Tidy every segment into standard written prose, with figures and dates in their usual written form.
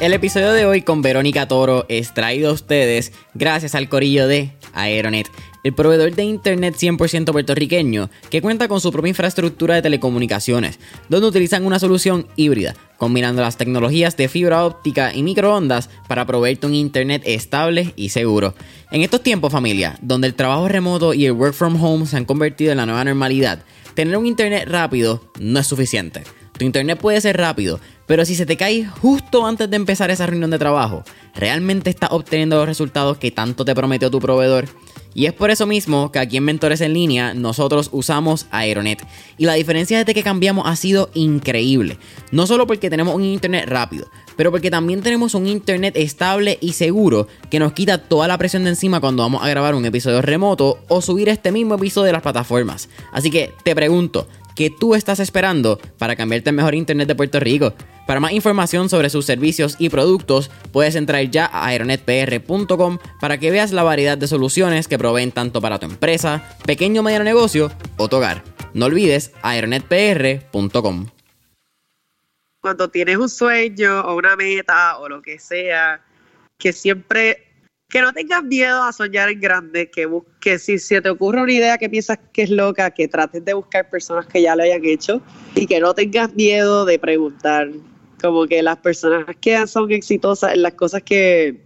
El episodio de hoy con Verónica Toro es traído a ustedes gracias al corillo de Aeronet, el proveedor de internet 100% puertorriqueño que cuenta con su propia infraestructura de telecomunicaciones, donde utilizan una solución híbrida, combinando las tecnologías de fibra óptica y microondas para proveerte un internet estable y seguro. En estos tiempos, familia, donde el trabajo remoto y el work from home se han convertido en la nueva normalidad, tener un internet rápido no es suficiente. Tu internet puede ser rápido, pero si se te cae justo antes de empezar esa reunión de trabajo, ¿realmente estás obteniendo los resultados que tanto te prometió tu proveedor? Y es por eso mismo que aquí en Mentores en Línea nosotros usamos Aeronet. Y la diferencia desde que cambiamos ha sido increíble. No solo porque tenemos un internet rápido, pero porque también tenemos un internet estable y seguro que nos quita toda la presión de encima cuando vamos a grabar un episodio remoto o subir este mismo episodio de las plataformas. Así que te pregunto, ¿qué tú estás esperando para cambiarte al mejor internet de Puerto Rico? Para más información sobre sus servicios y productos, puedes entrar ya a aeronetpr.com para que veas la variedad de soluciones que proveen tanto para tu empresa, pequeño o mediano negocio o tu hogar. No olvides aeronetpr.com. Cuando tienes un sueño o una meta o lo que sea, que siempre, que no tengas miedo a soñar en grande, que busques, si se te ocurre una idea que piensas que es loca, que trates de buscar personas que ya lo hayan hecho y que no tengas miedo de preguntar. Como que las personas que son exitosas en las cosas que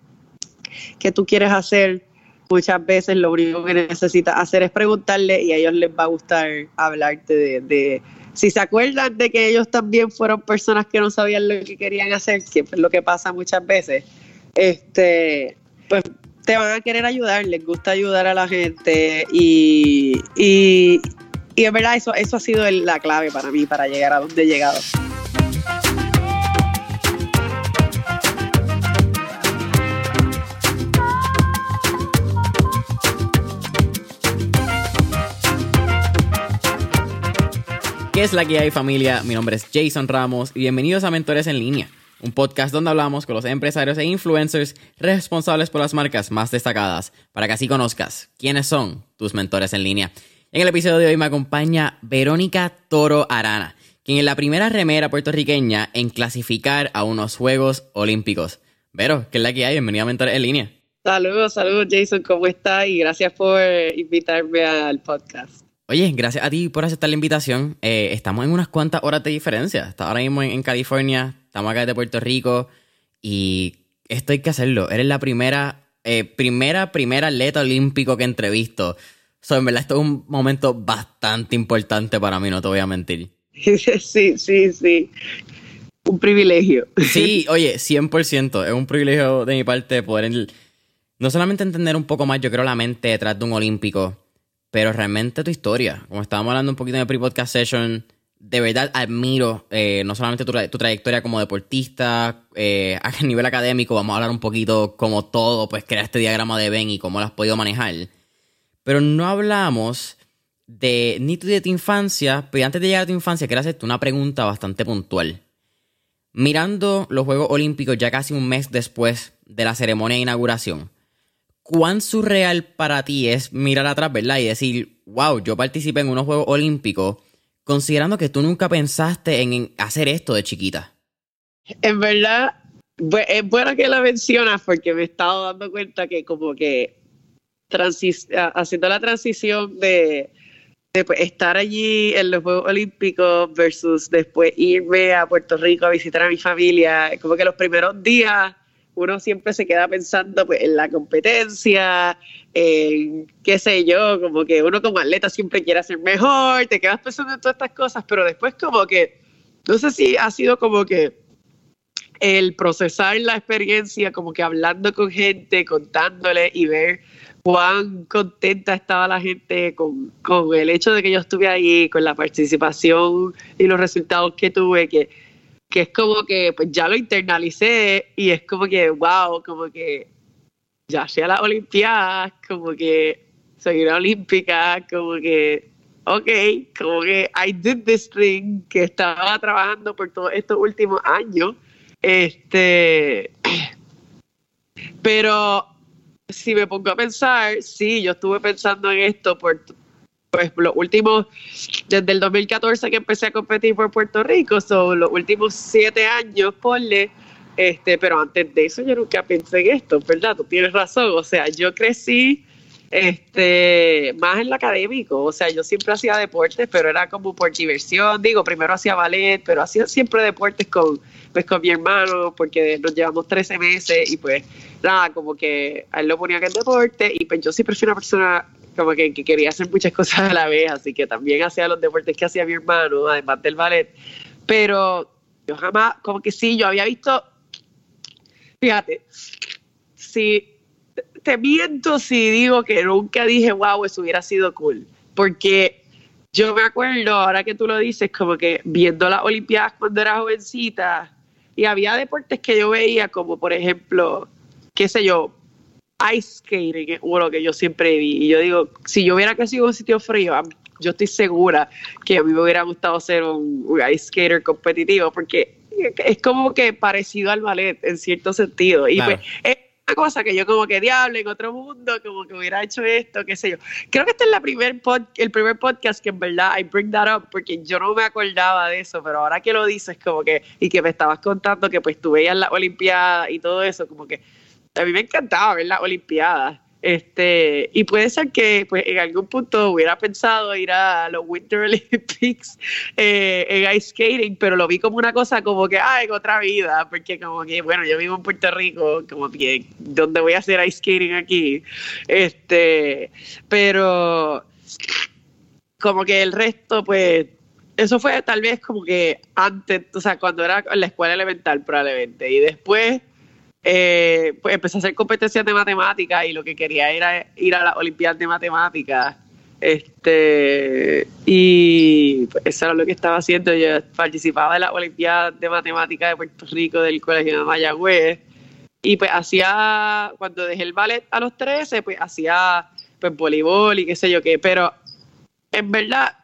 tú quieres hacer, muchas veces lo único que necesitas hacer es preguntarle y a ellos les va a gustar hablarte de si se acuerdan de que ellos también fueron personas que no sabían lo que querían hacer, que es lo que pasa muchas veces. Pues te van a querer ayudar, les gusta ayudar a la gente y en verdad eso ha sido la clave para mí, para llegar a donde he llegado. ¿Qué es la que hay, familia? Mi nombre es Jason Ramos y bienvenidos a Mentores en Línea, un podcast donde hablamos con los empresarios e influencers responsables por las marcas más destacadas, para que así conozcas quiénes son tus mentores en línea. En el episodio de hoy me acompaña Verónica Toro Arana, quien es la primera remera puertorriqueña en clasificar a unos Juegos Olímpicos. Vero, ¿qué es la que hay? Bienvenida a Mentores en Línea. Saludos Jason, ¿cómo estás? Y gracias por invitarme al podcast. Oye, gracias a ti por aceptar la invitación. Estamos en unas cuantas horas de diferencia. Estás ahora mismo en California, estamos acá desde Puerto Rico y esto hay que hacerlo. Eres la primera atleta olímpico que entrevisto. So, en verdad, esto es un momento bastante importante para mí, no te voy a mentir. Sí. Un privilegio. Sí, oye, 100%. Es un privilegio de mi parte poder no solamente entender un poco más, yo creo, la mente detrás de un olímpico, pero realmente tu historia, como estábamos hablando un poquito en el pre-podcast session, de verdad admiro no solamente tu trayectoria como deportista, a nivel académico, vamos a hablar un poquito como todo, pues crear este diagrama de Venn y cómo lo has podido manejar, pero no hablamos ni de tu infancia, pero antes de llegar a tu infancia quiero hacerte una pregunta bastante puntual. Mirando los Juegos Olímpicos ya casi un mes después de la ceremonia de inauguración, ¿cuán surreal para ti es mirar atrás, verdad? Y decir, wow, yo participé en unos Juegos Olímpicos, considerando que tú nunca pensaste en hacer esto de chiquita. En verdad, es bueno que lo mencionas porque me he estado dando cuenta que como que haciendo la transición de estar allí en los Juegos Olímpicos versus después irme a Puerto Rico a visitar a mi familia, como que los primeros días uno siempre se queda pensando pues, en la competencia, en qué sé yo, como que uno como atleta siempre quiere ser mejor, te quedas pensando en todas estas cosas, pero después como que, no sé si ha sido como que el procesar la experiencia, como que hablando con gente, contándole y ver cuán contenta estaba la gente con el hecho de que yo estuve ahí, con la participación y los resultados que tuve, que es como que pues ya lo internalicé y es como que wow, como que ya fui a las Olimpiadas, como que soy una olímpica, como que okay, como que I did this thing que estaba trabajando por todos estos últimos años. Pero si me pongo a pensar, sí, yo estuve pensando en esto por pues los últimos, desde el 2014 que empecé a competir por Puerto Rico, son los últimos 7 años, ponle, Pero antes de eso yo nunca pensé en esto, ¿verdad? Tú tienes razón, o sea, yo crecí más en lo académico, o sea, yo siempre hacía deportes, pero era como por diversión, digo, primero hacía ballet, pero hacía siempre deportes con mi hermano, porque nos llevamos 13 meses y pues nada, como que a él lo ponía en el deporte y pues yo siempre fui una persona como que quería hacer muchas cosas a la vez, así que también hacía los deportes que hacía mi hermano, además del ballet, pero yo jamás, como que sí, yo había visto... Fíjate, si te miento si digo que nunca dije, wow, eso hubiera sido cool, porque yo me acuerdo, ahora que tú lo dices, como que viendo las olimpiadas cuando era jovencita, y había deportes que yo veía como, por ejemplo, qué sé yo, ice skating, que es uno que yo siempre vi, y yo digo, si yo hubiera crecido en un sitio frío, yo estoy segura que a mí me hubiera gustado ser un ice skater competitivo, porque... es como que parecido al ballet en cierto sentido, y claro, pues, es una cosa que yo como que diablo, en otro mundo como que hubiera hecho esto, qué sé yo. Creo que este es el primer podcast que en verdad I bring that up, porque yo no me acordaba de eso, pero ahora que lo dices como que, y que me estabas contando que pues tú veías las olimpiadas y todo eso, como que a mí me encantaba ver las olimpiadas, y puede ser que pues en algún punto hubiera pensado ir a los Winter Olympics en ice skating, pero lo vi como una cosa como que, en otra vida, porque como que, bueno, yo vivo en Puerto Rico, como que, ¿dónde voy a hacer ice skating aquí? Pero como que el resto, pues, eso fue tal vez como que antes, o sea, cuando era en la escuela elemental probablemente, y después... pues empecé a hacer competencias de matemáticas y lo que quería era ir a las olimpiadas de matemáticas, y pues eso era lo que estaba haciendo. Yo participaba de las olimpiadas de matemáticas de Puerto Rico del Colegio de Mayagüez y pues hacía, cuando dejé el ballet a los 13, pues hacía pues voleibol y qué sé yo qué, pero en verdad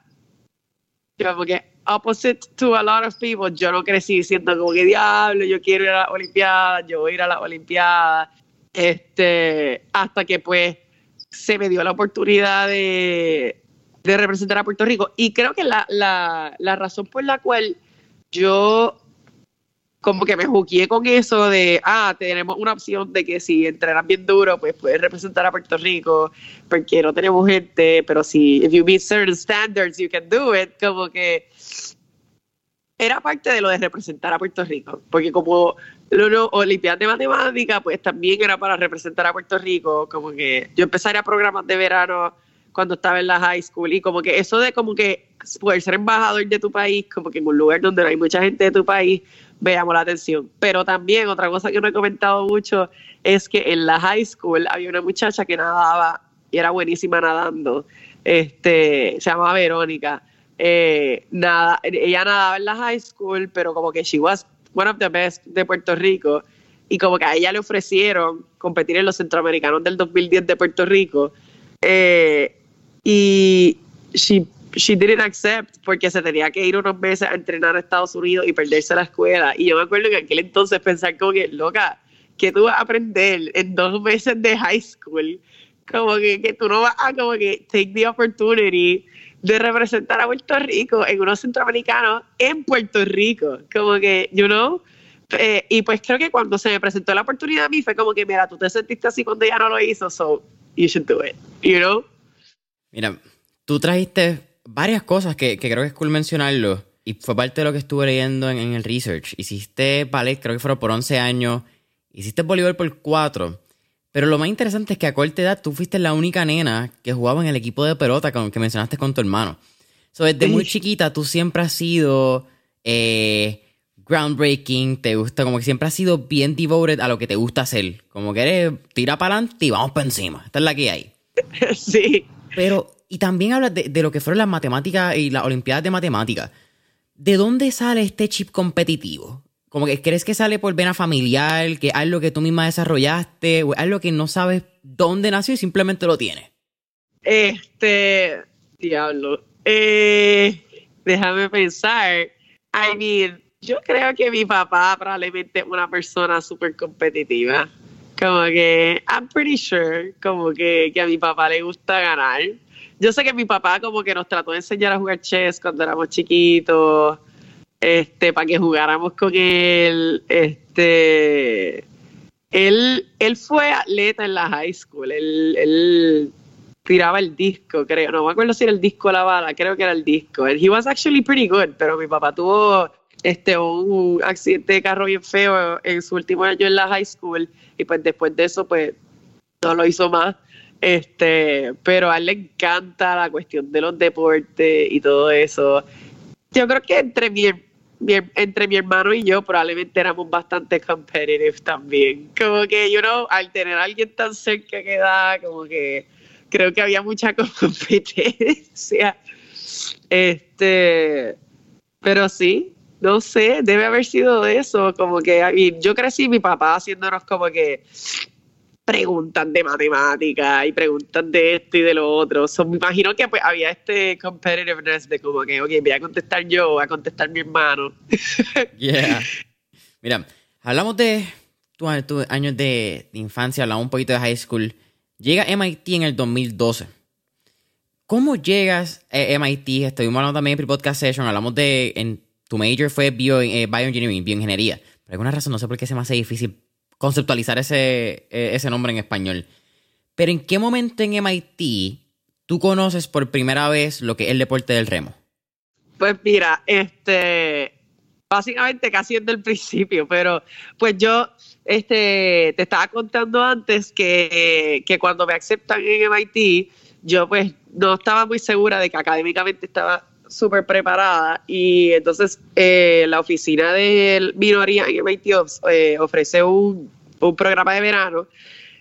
yo como que opposite to a lot of people, yo no crecí diciendo como que diablo, yo quiero ir a la olimpiada, yo voy a ir a la olimpiada, hasta que pues se me dio la oportunidad de representar a Puerto Rico, y creo que la razón por la cual yo como que me jugué con eso de, tenemos una opción de que si entrenas bien duro, pues puedes representar a Puerto Rico, porque no tenemos gente, pero si, if you meet certain standards, you can do it, como que era parte de lo de representar a Puerto Rico, porque como lo olimpiadas de matemática, pues también era para representar a Puerto Rico, como que yo empecé a ir a programas de verano cuando estaba en la high school, y como que eso de como que poder ser embajador de tu país, como que en un lugar donde no hay mucha gente de tu país, me llamó la atención. Pero también otra cosa que no he comentado mucho es que en la high school había una muchacha que nadaba y era buenísima nadando, se llamaba Verónica, ella nadaba en la high school, pero como que she was one of the best de Puerto Rico, y como que a ella le ofrecieron competir en los Centroamericanos del 2010 de Puerto Rico, y she didn't accept porque se tenía que ir unos meses a entrenar a Estados Unidos y perderse la escuela. Y yo me acuerdo que en aquel entonces pensar como que, loca, ¿qué tú vas a aprender en 2 meses de high school? Como que tú no vas a como que take the opportunity de representar a Puerto Rico en unos centroamericanos en Puerto Rico. Como que, you know... y pues creo que cuando se me presentó la oportunidad a mí fue como que, mira, tú te sentiste así cuando ella no lo hizo, so you should do it, you know? Mira, tú trajiste varias cosas que creo que es cool mencionarlo, y fue parte de lo que estuve leyendo en el research. Hiciste ballet, creo que fueron por 11 años, hiciste voleibol por 4, pero lo más interesante es que a corta edad tú fuiste la única nena que jugaba en el equipo de pelota que mencionaste con tu hermano. So, desde muy chiquita tú siempre has sido... groundbreaking, te gusta, como que siempre has sido bien devoted a lo que te gusta hacer. Como que eres, tira para adelante y vamos para encima. Esta es la que hay. Sí. Pero, y también hablas de lo que fueron las matemáticas y las olimpiadas de matemáticas. ¿De dónde sale este chip competitivo? Como que crees que sale por vena familiar, que es algo que tú misma desarrollaste, o es algo que no sabes dónde nació y simplemente lo tienes. Diablo. Déjame pensar. I mean... Yo creo que mi papá probablemente es una persona súper competitiva. Como que, I'm pretty sure, como que a mi papá le gusta ganar. Yo sé que mi papá como que nos trató de enseñar a jugar chess cuando éramos chiquitos. para que jugáramos con él. Él fue atleta en la high school. Él tiraba el disco, creo. No me acuerdo si era el disco o la bala, creo que era el disco. He was actually pretty good, pero mi papá tuvo un accidente de carro bien feo en su último año en la high school, y pues después de eso pues no lo hizo más. Pero a él le encanta la cuestión de los deportes y todo eso. Yo creo que entre mi hermano y yo probablemente éramos bastante competitive también. Como que, al tener a alguien tan cerca que da, como que creo que había mucha competencia. Pero sí, no sé, debe haber sido eso. Como que yo crecí mi papá haciéndonos como que preguntan de matemáticas y preguntan de esto y de lo otro. Me imagino que pues había competitiveness de como que, ok, voy a contestar yo, voy a contestar mi hermano. Yeah. Mira, hablamos de tus años de infancia, hablamos un poquito de high school. Llega MIT en el 2012. ¿Cómo llegas a MIT? Estuvimos hablando también en pre-podcast session, hablamos de, en tu major fue bioengineering, bioingeniería. Por alguna razón, no sé por qué se me hace difícil conceptualizar ese nombre en español. Pero, ¿en qué momento en MIT tú conoces por primera vez lo que es el deporte del remo? Pues mira, básicamente casi desde el principio, pero pues yo te estaba contando antes que cuando me aceptan en MIT, yo pues no estaba muy segura de que académicamente estaba súper preparada, y entonces la oficina de minoría en MIT ofrece un programa de verano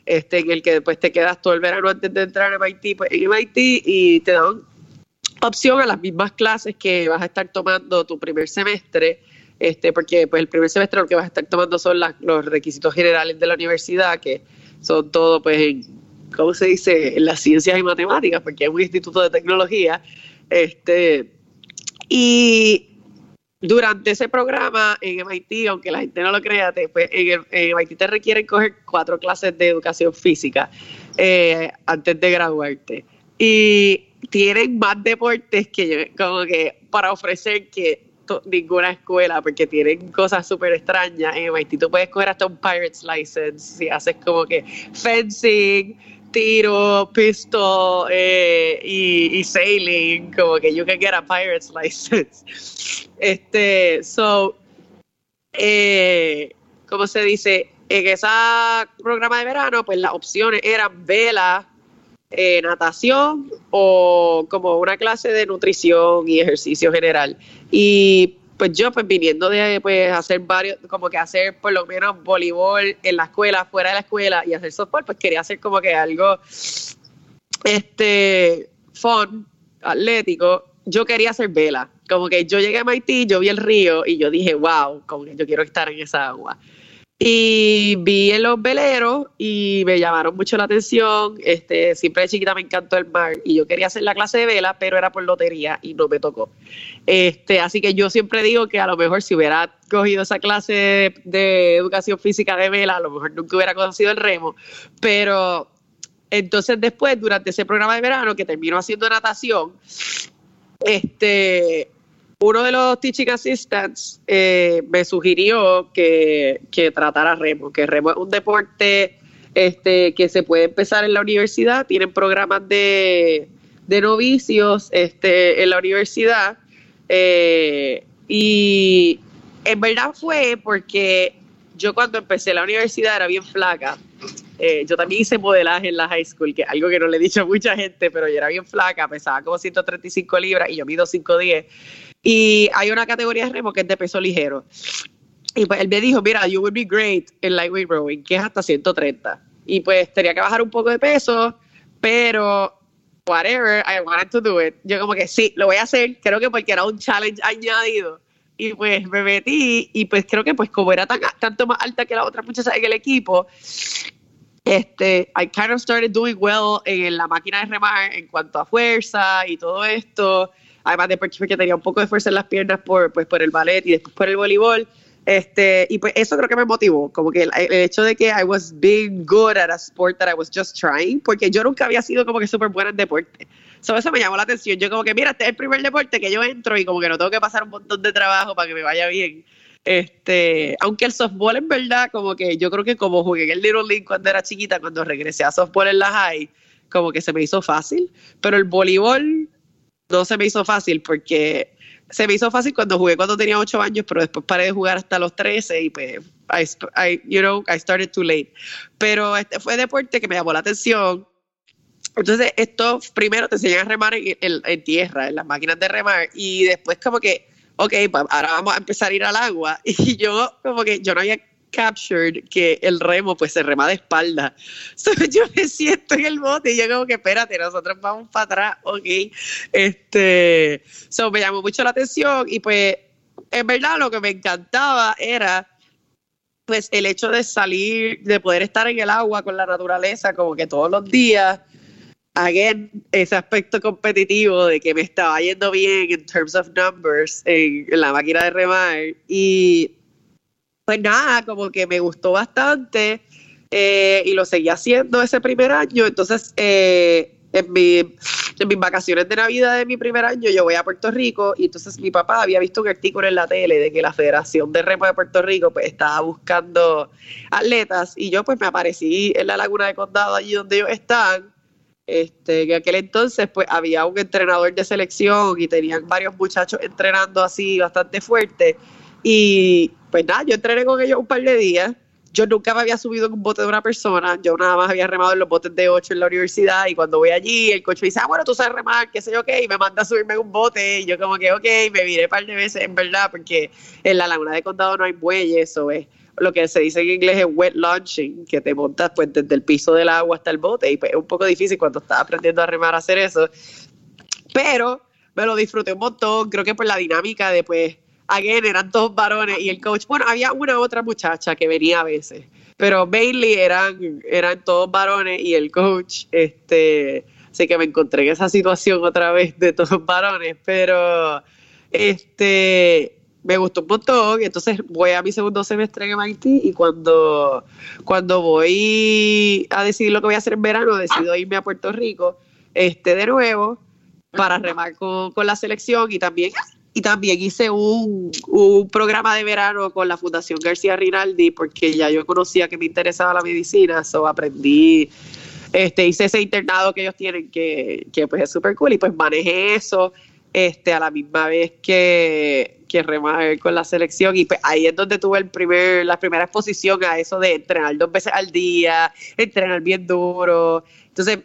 en el que después te quedas todo el verano antes de entrar a MIT, pues, en MIT, y te dan opción a las mismas clases que vas a estar tomando tu primer semestre, porque pues el primer semestre lo que vas a estar tomando son los requisitos generales de la universidad, que son todo pues ¿cómo se dice? En las ciencias y matemáticas, porque es un instituto de tecnología. Y durante ese programa en MIT, aunque la gente no lo crea, pues en MIT te requieren coger 4 clases de educación física antes de graduarte. Y tienen más deportes que como que para ofrecer que ninguna escuela, porque tienen cosas súper extrañas. En MIT tú puedes coger hasta un pirate's license si haces como que fencing, tiro, pistol y sailing, como que you can get a pirate's license. ¿Cómo se dice? En ese programa de verano, pues las opciones eran vela, natación o como una clase de nutrición y ejercicio general. Y pues yo, pues viniendo de pues hacer varios, como que hacer por lo menos voleibol en la escuela, fuera de la escuela, y hacer softball, pues quería hacer como que algo fun, atlético. Yo quería hacer vela. Como que yo llegué a MIT, yo vi el río y yo dije, wow, como que yo quiero estar en esa agua. Y vi en los veleros y me llamaron mucho la atención. Siempre de chiquita me encantó el mar y yo quería hacer la clase de vela, pero era por lotería y no me tocó. Así que yo siempre digo que a lo mejor si hubiera cogido esa clase de educación física de vela, a lo mejor nunca hubiera conocido el remo. Pero entonces después, durante ese programa de verano que terminó haciendo natación, uno de los teaching assistants me sugirió que tratara remo, que remo es un deporte que se puede empezar en la universidad. Tienen programas de novicios en la universidad. Y en verdad fue porque yo cuando empecé la universidad era bien flaca. Yo también hice modelaje en la high school, que es algo que no le he dicho a mucha gente, pero yo era bien flaca, pesaba como 135 libras y yo mido 5'10". Y hay una categoría de remo que es de peso ligero. Y pues él me dijo, mira, you would be great en lightweight rowing, que es hasta 130. Y pues tenía que bajar un poco de peso, pero whatever, I wanted to do it. Yo como que sí, lo voy a hacer, creo que porque era un challenge añadido. Y pues me metí, y pues creo que pues como era tanto más alta que la otra muchacha en el equipo, I kind of started doing well en la máquina de remar en cuanto a fuerza y todo esto. Además de porque tenía un poco de fuerza en las piernas por el ballet y después por el voleibol. Y pues eso creo que me motivó. Como que el hecho de que I was being good at a sport that I was just trying. Porque yo nunca había sido como que súper buena en deporte. So, eso me llamó la atención. Yo como que, mira, este es el primer deporte que yo entro y como que no tengo que pasar un montón de trabajo para que me vaya bien. Aunque el softball en verdad, como que yo creo que como jugué en el Little League cuando era chiquita, cuando regresé a softball en la high, como que se me hizo fácil. Pero el voleibol no se me hizo fácil porque se me hizo fácil cuando jugué cuando tenía 8 años, pero después paré de jugar hasta los 13 y pues, I started too late. Pero este fue deporte que me llamó la atención. Entonces, esto primero te enseñan a remar en tierra, en las máquinas de remar, y después como que, ok, ahora vamos a empezar a ir al agua. Y yo como que, yo no había captured que el remo pues se rema de espalda. So, yo me siento en el bote y yo como que, espérate, nosotros vamos para atrás, ok. So, me llamó mucho la atención y pues, en verdad lo que me encantaba era pues el hecho de salir, de poder estar en el agua con la naturaleza como que todos los días. Again, ese aspecto competitivo de que me estaba yendo bien en terms of numbers en la máquina de remar y pues nada, como que me gustó bastante y lo seguí haciendo ese primer año. Entonces en mis vacaciones de Navidad de mi primer año yo voy a Puerto Rico y entonces mi papá había visto un artículo en la tele de que la Federación de Remo de Puerto Rico pues estaba buscando atletas y yo pues me aparecí en la Laguna de Condado allí donde ellos están. En aquel entonces pues había un entrenador de selección y tenían varios muchachos entrenando así bastante fuerte y pues nada, yo entrené con ellos un par de días. Yo nunca me había subido en un bote de una persona, yo nada más había remado en los botes de 8 en la universidad y cuando voy allí el coach me dice, bueno, tú sabes remar, qué sé yo qué, y me manda a subirme en un bote y yo como que ok, me viré un par de veces en verdad porque en la Laguna de Condado no hay muelles, eso es lo que se dice en inglés es wet launching, que te montas pues desde el piso del agua hasta el bote y pues, es un poco difícil cuando estás aprendiendo a remar a hacer eso, pero me lo disfruté un montón, creo que por la dinámica de pues, again, eran todos varones y el coach, bueno, había una otra muchacha que venía a veces, pero mainly eran todos varones y el coach, así que me encontré en esa situación otra vez de todos varones, pero me gustó un montón, y entonces voy a mi segundo semestre en MIT y cuando voy a decidir lo que voy a hacer en verano, decido irme a Puerto Rico de nuevo para remar con la selección y también hice un programa de verano con la Fundación García Rinaldi porque ya yo conocía que me interesaba la medicina, so aprendí, hice ese internado que ellos tienen que pues es súper cool y pues manejé eso a la misma vez que remar con la selección y pues ahí es donde tuve la primera exposición a eso de entrenar 2 veces al día, entrenar bien duro. Entonces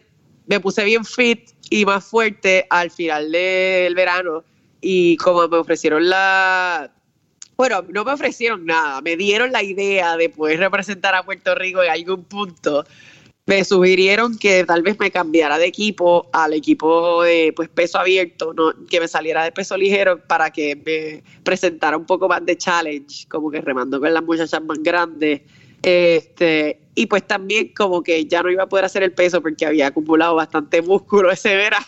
me puse bien fit y más fuerte al final del verano y como me ofrecieron bueno, no me ofrecieron nada, me dieron la idea de poder representar a Puerto Rico en algún punto. Me sugirieron que tal vez me cambiara de equipo al equipo de pues, peso abierto, ¿no? Que me saliera de peso ligero para que me presentara un poco más de challenge, como que remando con las muchachas más grandes. Y pues también como que ya no iba a poder hacer el peso porque había acumulado bastante músculo ese verano.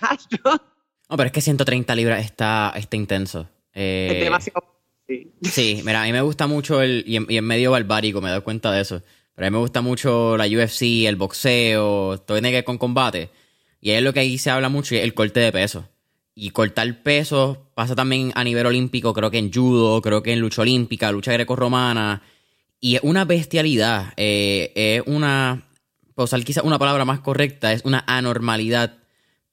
No, pero es que 130 libras está intenso. Es demasiado. Sí. Sí, mira, a mí me gusta mucho y es medio barbárico, me doy cuenta de eso. Pero a mí me gusta mucho la UFC, el boxeo, todo tiene que ver con combate. Y ahí es lo que ahí se habla mucho, y es el corte de peso. Y cortar peso pasa también a nivel olímpico, creo que en judo, creo que en lucha olímpica, lucha grecorromana. Y es una bestialidad, es una, para usar quizás una palabra más correcta, es una anormalidad.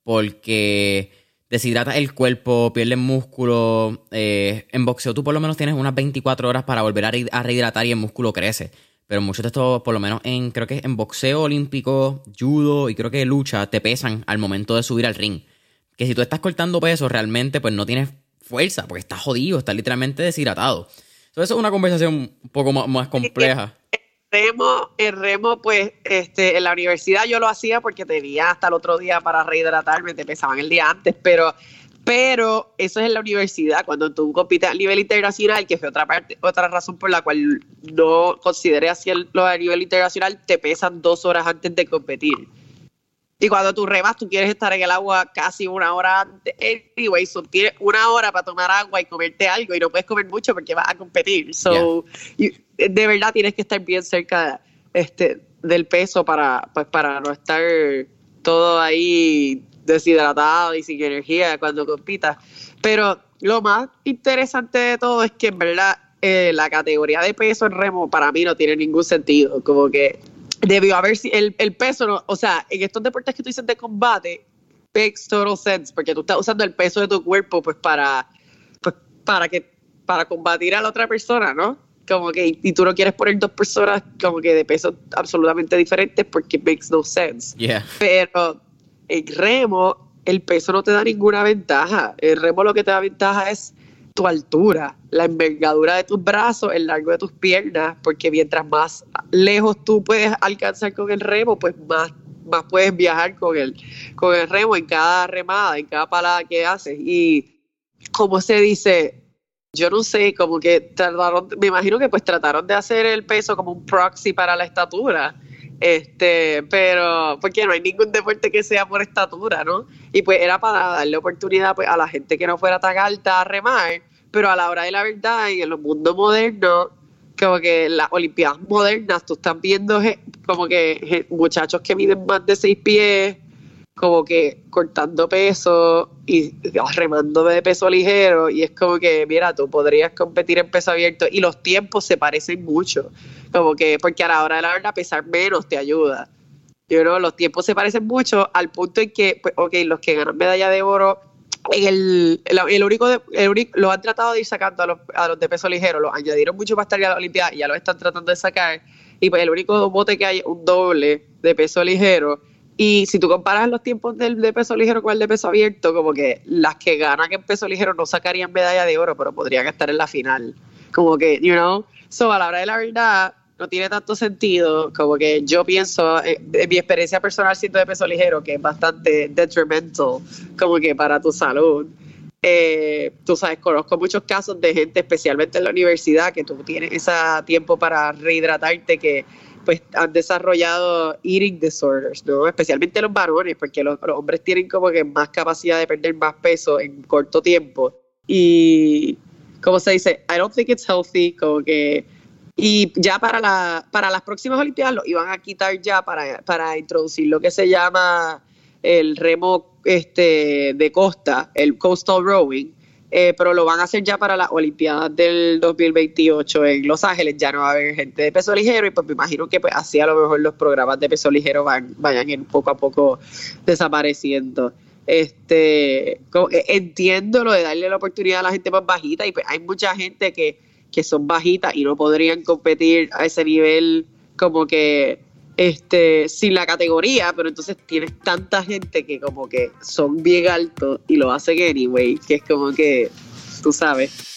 Porque deshidratas el cuerpo, pierdes músculo. En boxeo tú por lo menos tienes unas 24 horas para volver a rehidratar y el músculo crece. Pero muchos de estos, por lo menos creo que en boxeo olímpico, judo y creo que lucha, te pesan al momento de subir al ring. Que si tú estás cortando peso, realmente pues no tienes fuerza, porque estás jodido, estás literalmente deshidratado. Entonces eso es una conversación un poco más compleja. El remo, pues, en la universidad yo lo hacía porque tenía hasta el otro día para rehidratarme, te pesaban el día antes, pero eso es en la universidad, cuando tú compites a nivel internacional, que fue otra razón por la cual no consideré hacerlo a nivel internacional, te pesan 2 horas antes de competir. Y cuando tú remas, tú quieres estar en el agua casi 1 hora antes. Anyway, so tienes 1 hora para tomar agua y comerte algo, y no puedes comer mucho porque vas a competir. So, yeah. De verdad tienes que estar bien cerca del peso para no estar todo ahí deshidratado y sin energía cuando compitas. Pero lo más interesante de todo es que en verdad la categoría de peso en remo para mí no tiene ningún sentido. Como que debió haber el peso, no, o sea, en estos deportes que tú dices de combate, makes total sense, porque tú estás usando el peso de tu cuerpo pues para combatir a la otra persona, ¿no? Como que y tú no quieres poner dos personas como que de pesos absolutamente diferentes porque makes no sense. Yeah. Pero en remo el peso no te da ninguna ventaja. El remo lo que te da ventaja es tu altura, la envergadura de tus brazos, el largo de tus piernas, porque mientras más lejos tú puedes alcanzar con el remo, pues más puedes viajar con el remo en cada remada, en cada palada que haces. Y como se dice, yo no sé, como que trataron, me imagino que pues trataron de hacer el peso como un proxy para la estatura. Pero porque no hay ningún deporte que sea por estatura, ¿no? Y pues era para darle oportunidad pues, a la gente que no fuera tan alta a remar, pero a la hora de la verdad y en los mundos modernos, como que en las olimpiadas modernas tú estás viendo como que muchachos que miden más de 6 pies, como que cortando peso y remando de peso ligero, y es como que, mira, tú podrías competir en peso abierto, y los tiempos se parecen mucho, como que, porque a la hora de la verdad pesar menos te ayuda. Yo creo, los tiempos se parecen mucho al punto en que, pues, ok, los que ganan medalla de oro, lo han tratado de ir sacando a los de peso ligero, los añadieron mucho más tarde a la Olimpiada, y ya lo están tratando de sacar, y pues el único bote que hay es un doble de peso ligero. Y si tú comparas los tiempos de peso ligero con el de peso abierto, como que las que ganan en peso ligero no sacarían medalla de oro, pero podrían estar en la final. Como que, you know, so a la hora de la verdad no tiene tanto sentido, como que yo pienso, en mi experiencia personal siento de peso ligero, que es bastante detrimental, como que para tu salud. Tú sabes, conozco muchos casos de gente, especialmente en la universidad, que tú tienes ese tiempo para rehidratarte, que pues han desarrollado eating disorders, ¿no? Especialmente los varones, porque los hombres tienen como que más capacidad de perder más peso en corto tiempo. Y, como se dice, I don't think it's healthy, como que... Y ya para las próximas Olimpiadas lo iban a quitar ya para introducir lo que se llama el remo de costa, el coastal rowing, pero lo van a hacer ya para las Olimpiadas del 2028 en Los Ángeles. Ya no va a haber gente de peso ligero y pues me imagino que pues, así a lo mejor los programas de peso ligero vayan poco a poco desapareciendo. Entiendo lo de darle la oportunidad a la gente más bajita y pues hay mucha gente que son bajitas y no podrían competir a ese nivel como que sin la categoría, pero entonces tienes tanta gente que como que son bien altos y lo hacen anyway, que es como que, tú sabes.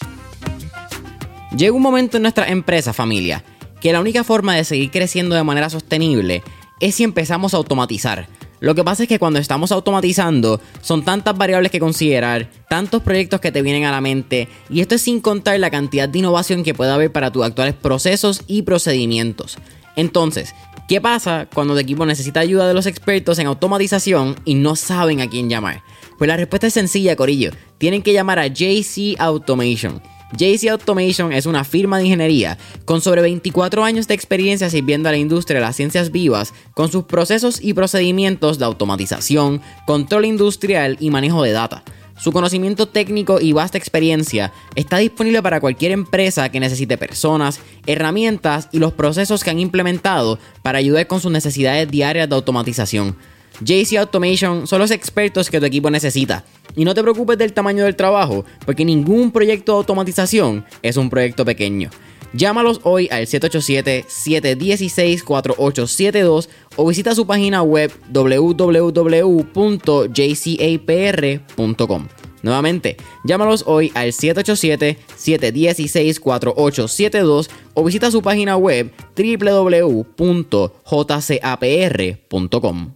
Llega un momento en nuestra empresa, familia, que la única forma de seguir creciendo de manera sostenible es si empezamos a automatizar. Lo que pasa es que cuando estamos automatizando, son tantas variables que considerar, tantos proyectos que te vienen a la mente, y esto es sin contar la cantidad de innovación que puede haber para tus actuales procesos y procedimientos. Entonces, ¿qué pasa cuando tu equipo necesita ayuda de los expertos en automatización y no saben a quién llamar? Pues la respuesta es sencilla, corillo. Tienen que llamar a JC Automation. JC Automation es una firma de ingeniería con sobre 24 años de experiencia sirviendo a la industria de las ciencias vivas con sus procesos y procedimientos de automatización, control industrial y manejo de data. Su conocimiento técnico y vasta experiencia está disponible para cualquier empresa que necesite personas, herramientas y los procesos que han implementado para ayudar con sus necesidades diarias de automatización. JC Automation son los expertos que tu equipo necesita. Y no te preocupes del tamaño del trabajo, porque ningún proyecto de automatización es un proyecto pequeño. Llámalos hoy al 787-716-4872 o visita su página web www.jcapr.com. Nuevamente, llámalos hoy al 787-716-4872 o visita su página web www.jcapr.com.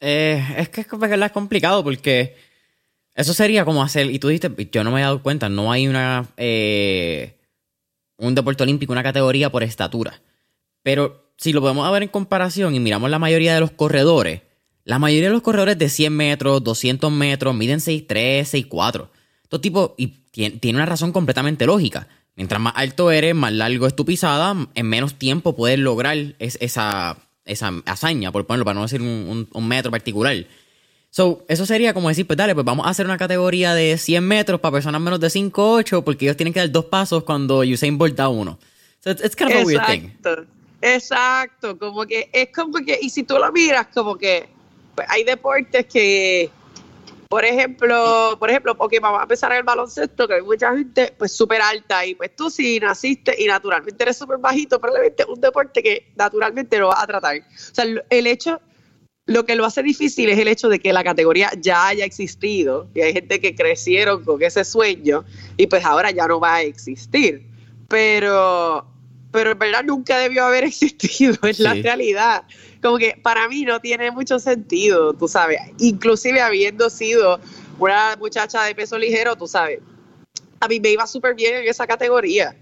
Es que es complicado porque eso sería como hacer, y tú dijiste, yo no me he dado cuenta, no hay un deporte olímpico, una categoría por estatura. Pero si lo podemos ver en comparación y miramos la mayoría de los corredores de 100 metros, 200 metros, miden 6'3", 6'4". Todo tipo, y tiene una razón completamente lógica. Mientras más alto eres, más largo es tu pisada, en menos tiempo puedes lograr esa hazaña, por ponerlo, para no decir un metro particular. So, eso sería como decir, pues dale, pues vamos a hacer una categoría de 100 metros para personas menos de 5'8", porque ellos tienen que dar 2 pasos cuando Usain Bolt da 1. So, it's kind of a weird thing. Exacto, como que es como que, y si tú lo miras, como que pues hay deportes que, por ejemplo, porque vamos a empezar en el baloncesto, que hay mucha gente pues súper alta, y pues tú si naciste y naturalmente eres súper bajito, probablemente es un deporte que naturalmente lo vas a tratar. O sea, el hecho... Lo que lo hace difícil es el hecho de que la categoría ya haya existido y hay gente que crecieron con ese sueño y pues ahora ya no va a existir. Pero en verdad nunca debió haber existido, es la realidad. Como que para mí no tiene mucho sentido, tú sabes. Inclusive habiendo sido una muchacha de peso ligero, tú sabes, a mí me iba súper bien en esa categoría.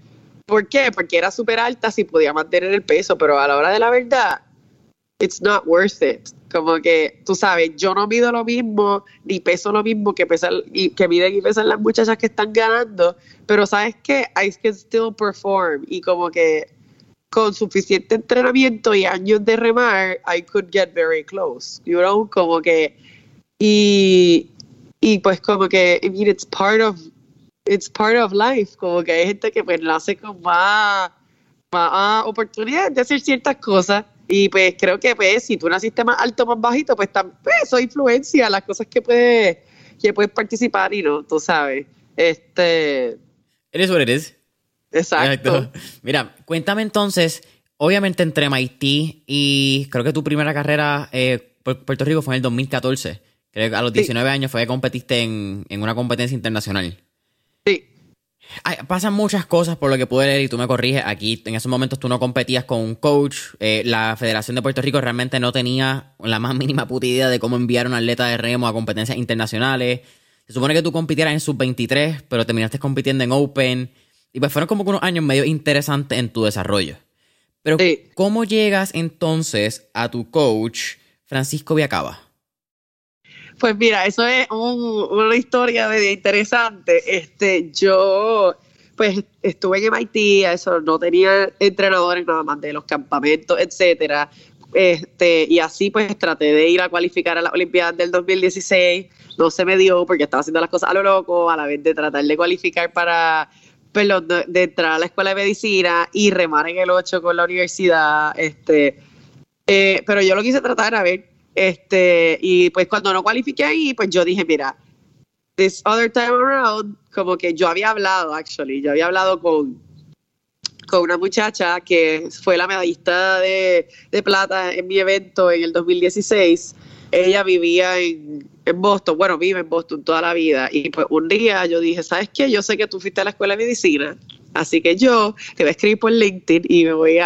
¿Por qué? Porque era súper alta, sí podía mantener el peso, pero a la hora de la verdad, it's not worth it. Como que, tú sabes, yo no mido lo mismo, ni peso lo mismo que miden y pesan las muchachas que están ganando, pero ¿sabes qué? I can still perform, y como que con suficiente entrenamiento y años de remar, I could get very close, you know, como que, y pues como que, I mean, it's part of life, como que hay gente que pues nace con más oportunidades de hacer ciertas cosas. Y pues creo que pues si tú naciste más alto o más bajito, pues eso influencia las cosas que puedes participar y no, tú sabes. Eres o eres. Exacto. Mira, cuéntame entonces, obviamente entre MIT y creo que tu primera carrera por Puerto Rico fue en el 2014. Creo que a los 19 años fue que competiste en una competencia internacional. Sí. Pasan muchas cosas por lo que pude leer y tú me corriges aquí. En esos momentos tú no competías con un coach. La Federación de Puerto Rico realmente no tenía la más mínima puta idea de cómo enviar a un atleta de remo a competencias internacionales. Se supone que tú compitieras en sub-23, pero terminaste compitiendo en Open. Y pues fueron como unos años medio interesantes en tu desarrollo. Pero ¿cómo llegas entonces a tu coach Francisco Villacaba? Pues mira, eso es una historia medio interesante. Yo pues estuve en MIT, eso, no tenía entrenadores nada más de los campamentos, etcétera. Y así pues traté de ir a cualificar a las Olimpiadas del 2016. No se me dio porque estaba haciendo las cosas a lo loco, a la vez de tratar de cualificar para... Perdón, de entrar a la escuela de medicina y remar en el 8 con la universidad. Pero yo lo quise tratar a ver. Y pues cuando no cualifiqué ahí, pues yo dije, mira, this other time around, como que yo había hablado con una muchacha que fue la medallista de plata en mi evento en el 2016. Ella vivía en Boston, bueno, vive en Boston toda la vida. Y pues un día yo dije, ¿sabes qué? Yo sé que tú fuiste a la escuela de medicina, así que yo te voy a escribir por LinkedIn y te voy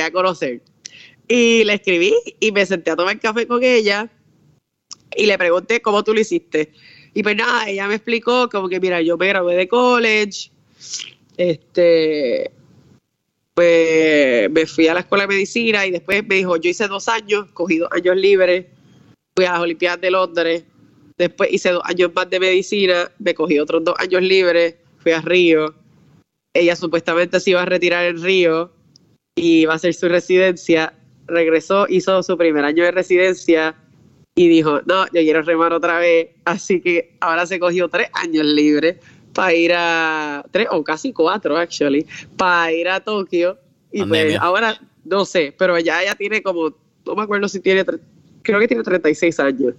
a conocer. Y le escribí y me senté a tomar café con ella y le pregunté cómo tú lo hiciste. Y pues nada, ella me explicó como que, mira, yo me gradué de college, pues me fui a la escuela de medicina y después me dijo, yo hice 2 años, cogí 2 años libres, fui a las Olimpiadas de Londres, después hice 2 años más de medicina, me cogí otros 2 años libres, fui a Río, ella supuestamente se iba a retirar en Río y iba a hacer su residencia. Regresó, hizo su primer año de residencia y dijo, no, yo quiero remar otra vez. Así que ahora se cogió 3 años libres para ir a... 3 o casi 4, actually, para ir a Tokio. Y pues, ahora, no sé, pero ya ella tiene como... No me acuerdo si tiene... Creo que tiene 36 años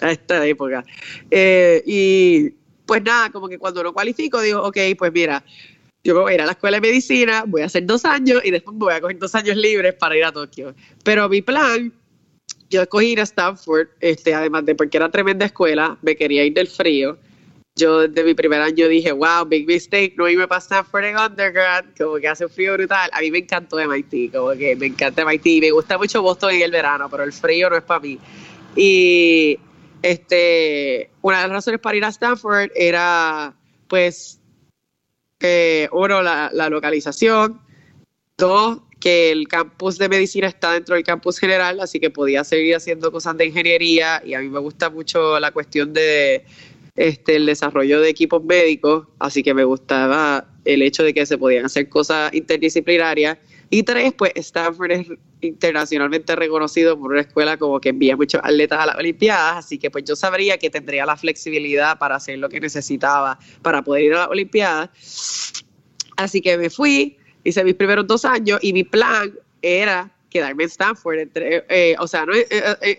a esta época. Y pues nada, como que cuando no cualifico, digo, ok, pues mira... Yo me voy a ir a la escuela de medicina, voy a hacer 2 años y después me voy a coger 2 años libres para ir a Tokio. Pero mi plan, yo escogí ir a Stanford, además de porque era tremenda escuela, me quería ir del frío. Yo desde mi primer año dije, wow, big mistake, no irme para Stanford en undergrad, como que hace un frío brutal. A mí me encantó MIT, como que me encanta MIT, me gusta mucho Boston en el verano, pero el frío no es para mí. Y una de las razones para ir a Stanford era, pues, uno, la localización. 2, que el campus de medicina está dentro del campus general, así que podía seguir haciendo cosas de ingeniería y a mí me gusta mucho la cuestión de el desarrollo de equipos médicos, así que me gustaba el hecho de que se podían hacer cosas interdisciplinarias. Y tres, pues Stanford es internacionalmente reconocido por una escuela como que envía muchos atletas a las Olimpiadas, así que pues yo sabría que tendría la flexibilidad para hacer lo que necesitaba para poder ir a las Olimpiadas. Así que me fui, hice mis primeros 2 años y mi plan era quedarme en Stanford,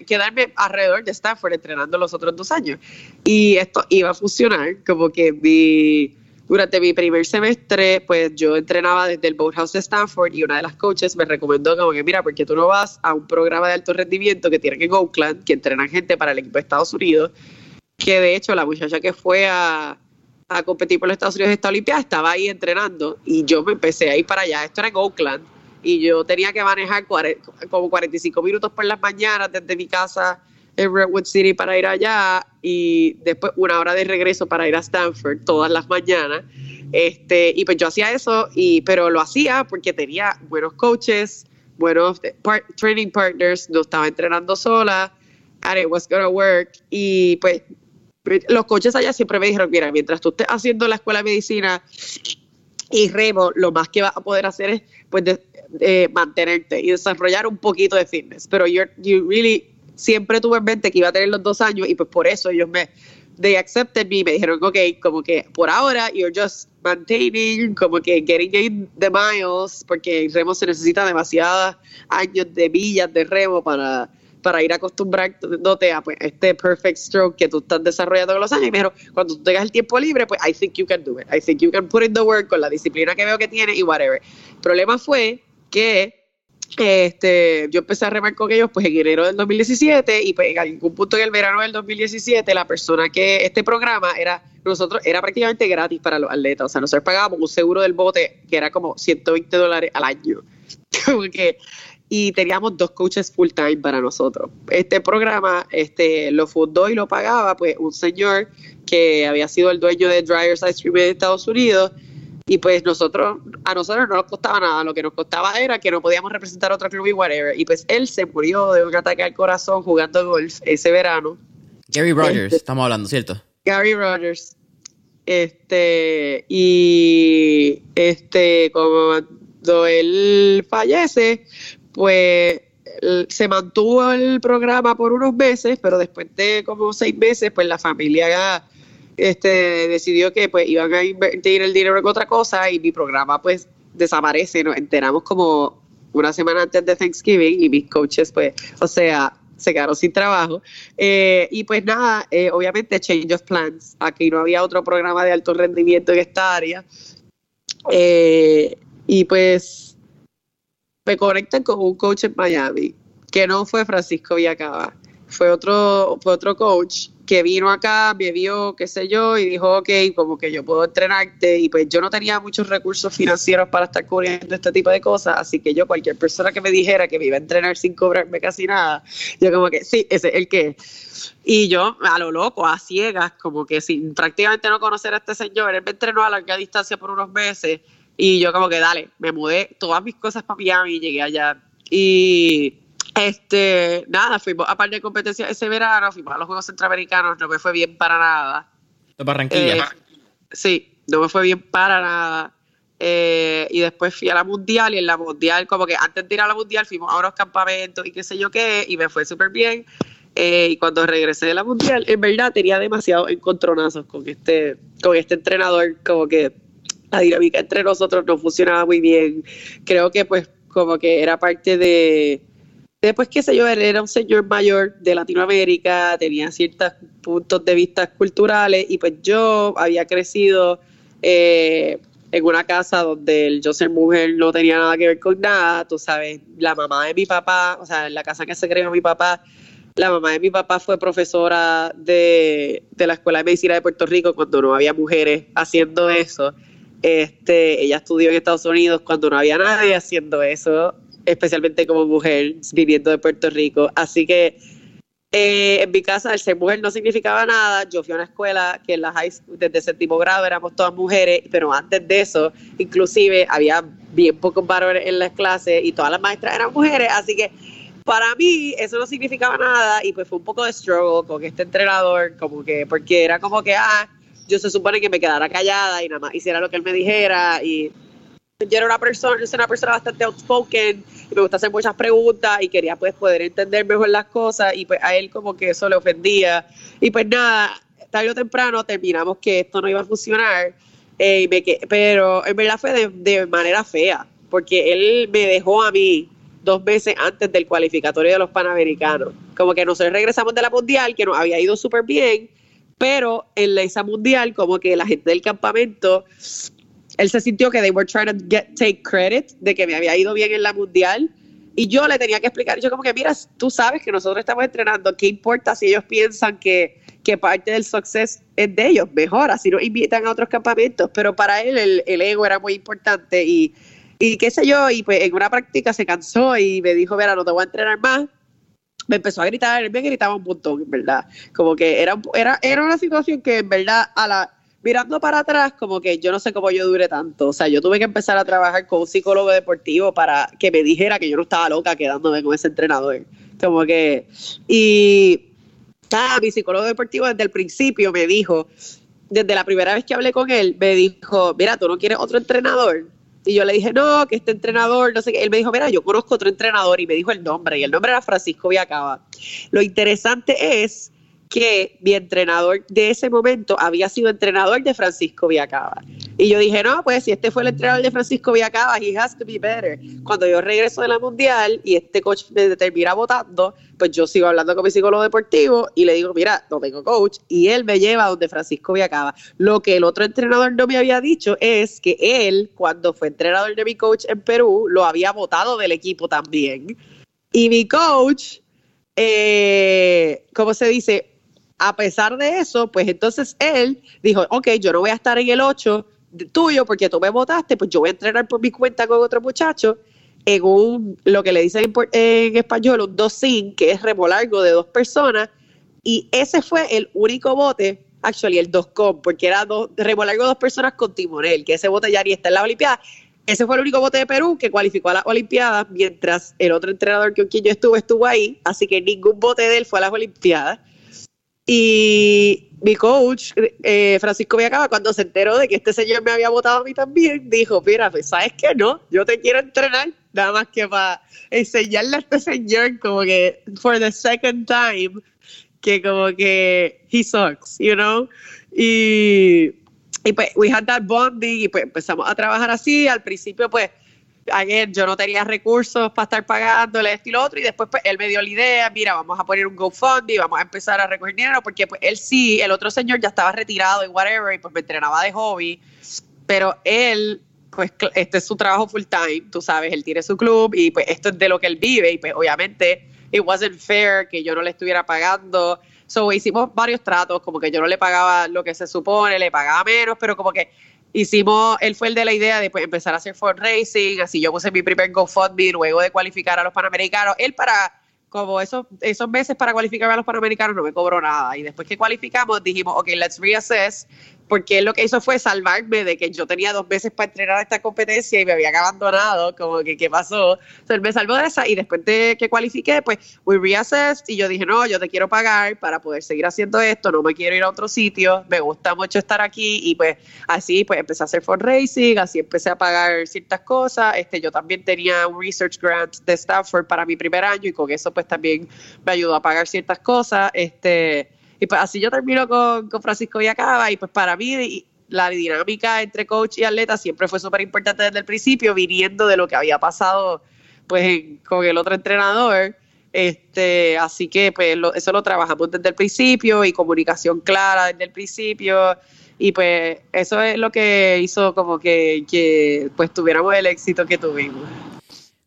quedarme alrededor de Stanford entrenando los otros 2 años. Y esto iba a funcionar, como que durante mi primer semestre, pues yo entrenaba desde el Boathouse de Stanford y una de las coaches me recomendó como que, mira, ¿por qué tú no vas a un programa de alto rendimiento que tienen en Oakland, que entrenan gente para el equipo de Estados Unidos? Que de hecho la muchacha que fue a competir por los Estados Unidos en esta Olimpiada estaba ahí entrenando y yo me empecé a ir para allá. Esto era en Oakland y yo tenía que manejar como 45 minutos por las mañanas desde mi casa en Redwood City para ir allá y después 1 hora de regreso para ir a Stanford todas las mañanas. Y pues yo hacía eso, pero lo hacía porque tenía buenos coaches, buenos training partners, no estaba entrenando sola, and it was gonna work. Y pues los coaches allá siempre me dijeron, mira, mientras tú estés haciendo la escuela de medicina y remo, lo más que vas a poder hacer es pues mantenerte y desarrollar un poquito de fitness, pero you really... Siempre tuve en mente que iba a tener los 2 años y pues por eso ellos they accepted me y me dijeron, ok, como que por ahora you're just maintaining, como que getting in the miles, porque en remo se necesita demasiados años de millas de remo para ir acostumbrándote a pues, perfect stroke que tú estás desarrollando con los años. Y me dijeron, cuando tú tengas el tiempo libre, pues I think you can do it. I think you can put in the work con la disciplina que veo que tienes y whatever. El problema fue que yo empecé a remar con ellos pues en enero del 2017 y pues en algún punto en el verano del 2017 la persona que este programa era prácticamente gratis para los atletas, o sea, nosotros pagábamos un seguro del bote que era como $120 al año y teníamos 2 coaches full time para nosotros. Este programa lo fundó y lo pagaba pues un señor que había sido el dueño de Dryer's Ice Cream de Estados Unidos. Y pues a nosotros no nos costaba nada, lo que nos costaba era que no podíamos representar otro club y whatever. Y pues él se murió de un ataque al corazón jugando golf ese verano. Gary Rogers, estamos hablando, ¿cierto? Gary Rogers. Cuando él fallece, pues se mantuvo el programa por unos meses, pero después de como 6 meses, pues la familia decidió que pues iban a invertir el dinero en otra cosa y mi programa pues desaparece. Nos enteramos como una semana antes de Thanksgiving y mis coaches pues, o sea, se quedaron sin trabajo. Y pues nada, obviamente change of plans. Aquí no había otro programa de alto rendimiento en esta área. Y pues me conectan con un coach en Miami que no fue Francisco Villacaba. Fue otro coach que vino acá, me vio, qué sé yo, y dijo, ok, como que yo puedo entrenarte. Y pues yo no tenía muchos recursos financieros para estar cubriendo este tipo de cosas, así que yo, cualquier persona que me dijera que me iba a entrenar sin cobrarme casi nada, yo como que, sí, ese es el que. Y yo, a lo loco, a ciegas, como que sin prácticamente no conocer a este señor, él me entrenó a larga distancia por unos meses, y yo como que, dale, me mudé todas mis cosas para Miami y llegué allá. Y... nada, fuimos a par de competencias ese verano, fuimos a los Juegos Centroamericanos, no me fue bien para nada. ¿De Barranquilla? Sí, no me fue bien para nada. Y después fui a la Mundial, y en la Mundial, como que antes de ir a la Mundial, fuimos a unos campamentos y qué sé yo qué, y me fue súper bien. Y cuando regresé de la Mundial, en verdad tenía demasiados encontronazos con este entrenador, como que la dinámica entre nosotros no funcionaba muy bien. Creo que pues como que era parte de... Después, qué sé yo, él era un señor mayor de Latinoamérica, tenía ciertos puntos de vista culturales y pues yo había crecido en una casa donde el yo ser mujer no tenía nada que ver con nada, tú sabes, la mamá de mi papá, o sea, en la casa que se creó mi papá, la mamá de mi papá fue profesora de la Escuela de Medicina de Puerto Rico cuando no había mujeres haciendo eso, ella estudió en Estados Unidos cuando no había nadie haciendo eso, especialmente como mujer viviendo de Puerto Rico. Así que en mi casa el ser mujer no significaba nada. Yo fui a una escuela que en la high school, desde 7º grado éramos todas mujeres, pero antes de eso, inclusive había bien pocos varones en las clases y todas las maestras eran mujeres. Así que Para mí eso no significaba nada y pues fue un poco de struggle con este entrenador, como que porque era como que, yo se supone que me quedara callada y nada más hiciera lo que él me dijera, y yo era una persona bastante outspoken y me gusta hacer muchas preguntas y quería pues poder entender mejor las cosas, y pues a él como que eso le ofendía, y pues nada, tarde o temprano terminamos que esto no iba a funcionar, pero en verdad fue de manera fea, porque él me dejó a mí 2 meses antes del cualificatorio de los Panamericanos. Como que nosotros regresamos de la Mundial, que nos había ido súper bien, pero en esa Mundial, como que la gente del campamento, él se sintió que they were trying to take credit de que me había ido bien en la Mundial, y yo le tenía que explicar, yo como que, mira, tú sabes que nosotros estamos entrenando, ¿qué importa si ellos piensan que parte del success es de ellos? Mejor, así nos invitan a otros campamentos. Pero para él el ego era muy importante, y qué sé yo, y pues en una práctica se cansó y me dijo, mira, no te voy a entrenar más. Me empezó a gritar, él me gritaba un montón, en verdad. Como que era una situación que, en verdad, mirando para atrás, como que yo no sé cómo yo duré tanto. O sea, yo tuve que empezar a trabajar con un psicólogo deportivo para que me dijera que yo no estaba loca quedándome con ese entrenador. Como que... mi psicólogo deportivo desde el principio me dijo, desde la primera vez que hablé con él, me dijo, mira, ¿tú no quieres otro entrenador? Y yo le dije, no, que este entrenador, no sé qué. Él me dijo, mira, yo conozco otro entrenador, y me dijo el nombre, y el nombre era Francisco Villacaba. Lo interesante es que mi entrenador de ese momento había sido entrenador de Francisco Villacaba. Y yo dije, no, pues si este fue el entrenador de Francisco Villacaba, he has to be better. Cuando yo regreso de la Mundial y este coach me termina votando, pues yo sigo hablando con mi psicólogo deportivo y le digo, mira, no tengo coach. Y él me lleva donde Francisco Villacaba. Lo que el otro entrenador no me había dicho es que él, cuando fue entrenador de mi coach en Perú, lo había votado del equipo también. Y mi coach, ¿cómo se dice?, a pesar de eso, pues entonces él dijo, ok, yo no voy a estar en el 8 tuyo porque tú me votaste, pues yo voy a entrenar por mi cuenta con otro muchacho en lo que le dicen en español, un 2-sin, que es remolargo de 2 personas, y ese fue el único bote, actually el 2-com, porque era remolargo de 2 personas con timonel, que ese bote ya ni está en la Olimpiada. Ese fue el único bote de Perú que cualificó a las Olimpiadas, mientras el otro entrenador con quien yo estuvo ahí, así que ningún bote de él fue a las Olimpiadas. Y mi coach, Francisco Villacaba, cuando se enteró de que este señor me había votado a mí también, dijo, mira, pues ¿sabes qué? No, yo te quiero entrenar, nada más que para enseñarle a este señor como que, for the second time, que como que he sucks, you know? Y pues we had that bonding, y pues empezamos a trabajar así. Al principio, pues, again, yo no tenía recursos para estar pagándole esto y lo otro, y después pues él me dio la idea, mira, vamos a poner un GoFundMe, vamos a empezar a recoger dinero, porque pues él sí, el otro señor ya estaba retirado y whatever, y pues me entrenaba de hobby, pero él, pues este es su trabajo full time, tú sabes, él tiene su club, y pues esto es de lo que él vive, y pues obviamente it wasn't fair que yo no le estuviera pagando. So hicimos varios tratos, como que yo no le pagaba lo que se supone, le pagaba menos, pero como que él fue el de la idea de pues empezar a hacer fundraising, así yo puse mi primer GoFundMe luego de cualificar a los Panamericanos. Él como esos meses para cualificar a los Panamericanos no me cobró nada, y después que cualificamos dijimos, ok, let's reassess, porque él lo que hizo fue salvarme de que yo tenía 2 meses para entrenar a esta competencia y me había abandonado, como que ¿qué pasó? Entonces él me salvó de esa, y después de que cualifiqué, pues we reassessed, y yo dije, no, yo te quiero pagar para poder seguir haciendo esto, no me quiero ir a otro sitio, me gusta mucho estar aquí, y pues así pues empecé a hacer fundraising, así empecé a pagar ciertas cosas. Yo también tenía un research grant de Stanford para mi primer año, y con eso pues también me ayudó a pagar ciertas cosas, y pues así yo termino con Francisco Villacaba. Y pues para mí la dinámica entre coach y atleta siempre fue súper importante desde el principio, viniendo de lo que había pasado pues con el otro entrenador, así que pues eso lo trabajamos desde el principio, y comunicación clara desde el principio, y pues eso es lo que hizo como que pues tuviéramos el éxito que tuvimos.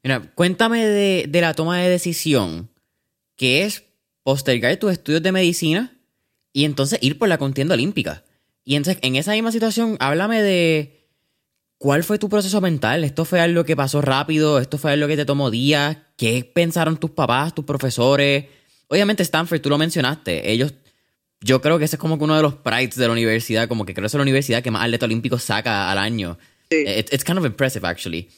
Mira, cuéntame de la toma de decisión, que es postergar tus estudios de medicina y entonces ir por la contienda olímpica. Y entonces, en esa misma situación, háblame de cuál fue tu proceso mental. ¿Esto fue algo que pasó rápido? ¿Esto fue algo que te tomó días? ¿Qué pensaron tus papás, tus profesores? Obviamente Stanford, tú lo mencionaste. Yo creo que ese es como que uno de los prides de la universidad, como que creo que es la universidad que más atletas olímpicos saca al año. Sí. It's kind of impressive, actually.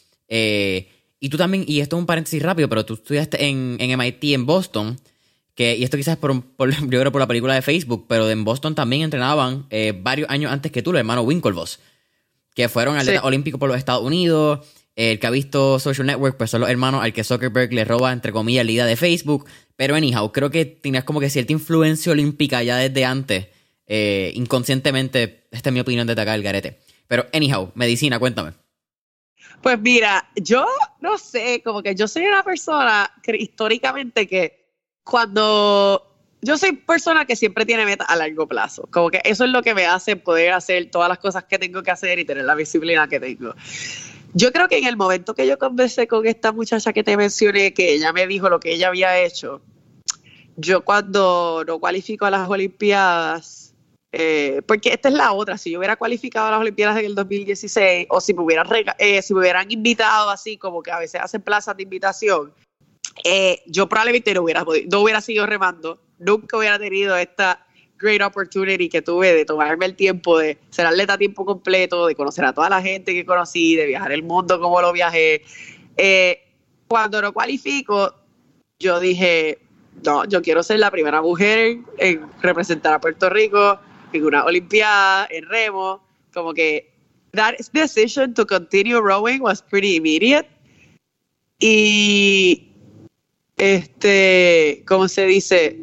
Y tú también, y esto es un paréntesis rápido, pero tú estudiaste en MIT en Boston, que, y esto quizás yo creo por la película de Facebook, pero en Boston también entrenaban varios años antes que tú, los hermanos Winklevoss, que fueron atletas olímpicos por los Estados Unidos. El que ha visto Social Network, pues son los hermanos al que Zuckerberg le roba, entre comillas, la idea de Facebook. Pero anyhow, creo que tenías como que cierta influencia olímpica ya desde antes, inconscientemente. Esta es mi opinión de acá el garete. Pero anyhow, medicina, cuéntame. Pues mira, yo no sé, como que yo soy una persona que históricamente que cuando... Yo soy persona que siempre tiene metas a largo plazo. Como que eso es lo que me hace poder hacer todas las cosas que tengo que hacer y tener la disciplina que tengo. Yo creo que en el momento que yo conversé con esta muchacha que te mencioné, que ella me dijo lo que ella había hecho, yo cuando no cualifico a las Olimpiadas, porque esta es la otra, si yo hubiera cualificado a las Olimpiadas en el 2016, o si me hubieran, invitado así, como que a veces hacen plazas de invitación, yo probablemente no hubiera seguido remando, nunca hubiera tenido esta great opportunity que tuve de tomarme el tiempo de ser atleta a tiempo completo, de conocer a toda la gente que conocí, de viajar el mundo como lo viajé. Cuando no cualifico, yo dije, no, yo quiero ser la primera mujer en representar a Puerto Rico en una olimpiada, en remo, como que that decision to continue rowing was pretty immediate. Y ¿cómo se dice?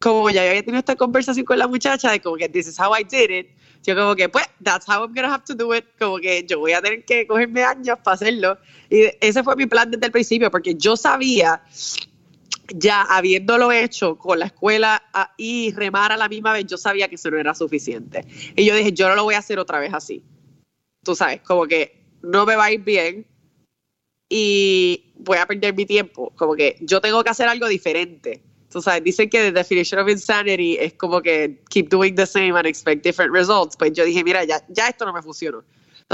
Como ya había tenido esta conversación con la muchacha de como que this is how I did it, yo como que pues that's how I'm gonna have to do it, como que yo voy a tener que cogerme años para hacerlo. Y ese fue mi plan desde el principio, porque yo sabía, ya habiéndolo hecho con la escuela y remar a la misma vez, yo sabía que eso no era suficiente. Y yo dije, yo no lo voy a hacer otra vez así. Tú sabes, como que no me va a ir bien y voy a perder mi tiempo. Como que yo tengo que hacer algo diferente. O sea, dicen que the definition of insanity es como que keep doing the same and expect different results. Pues yo dije, mira, ya esto no me funcionó. O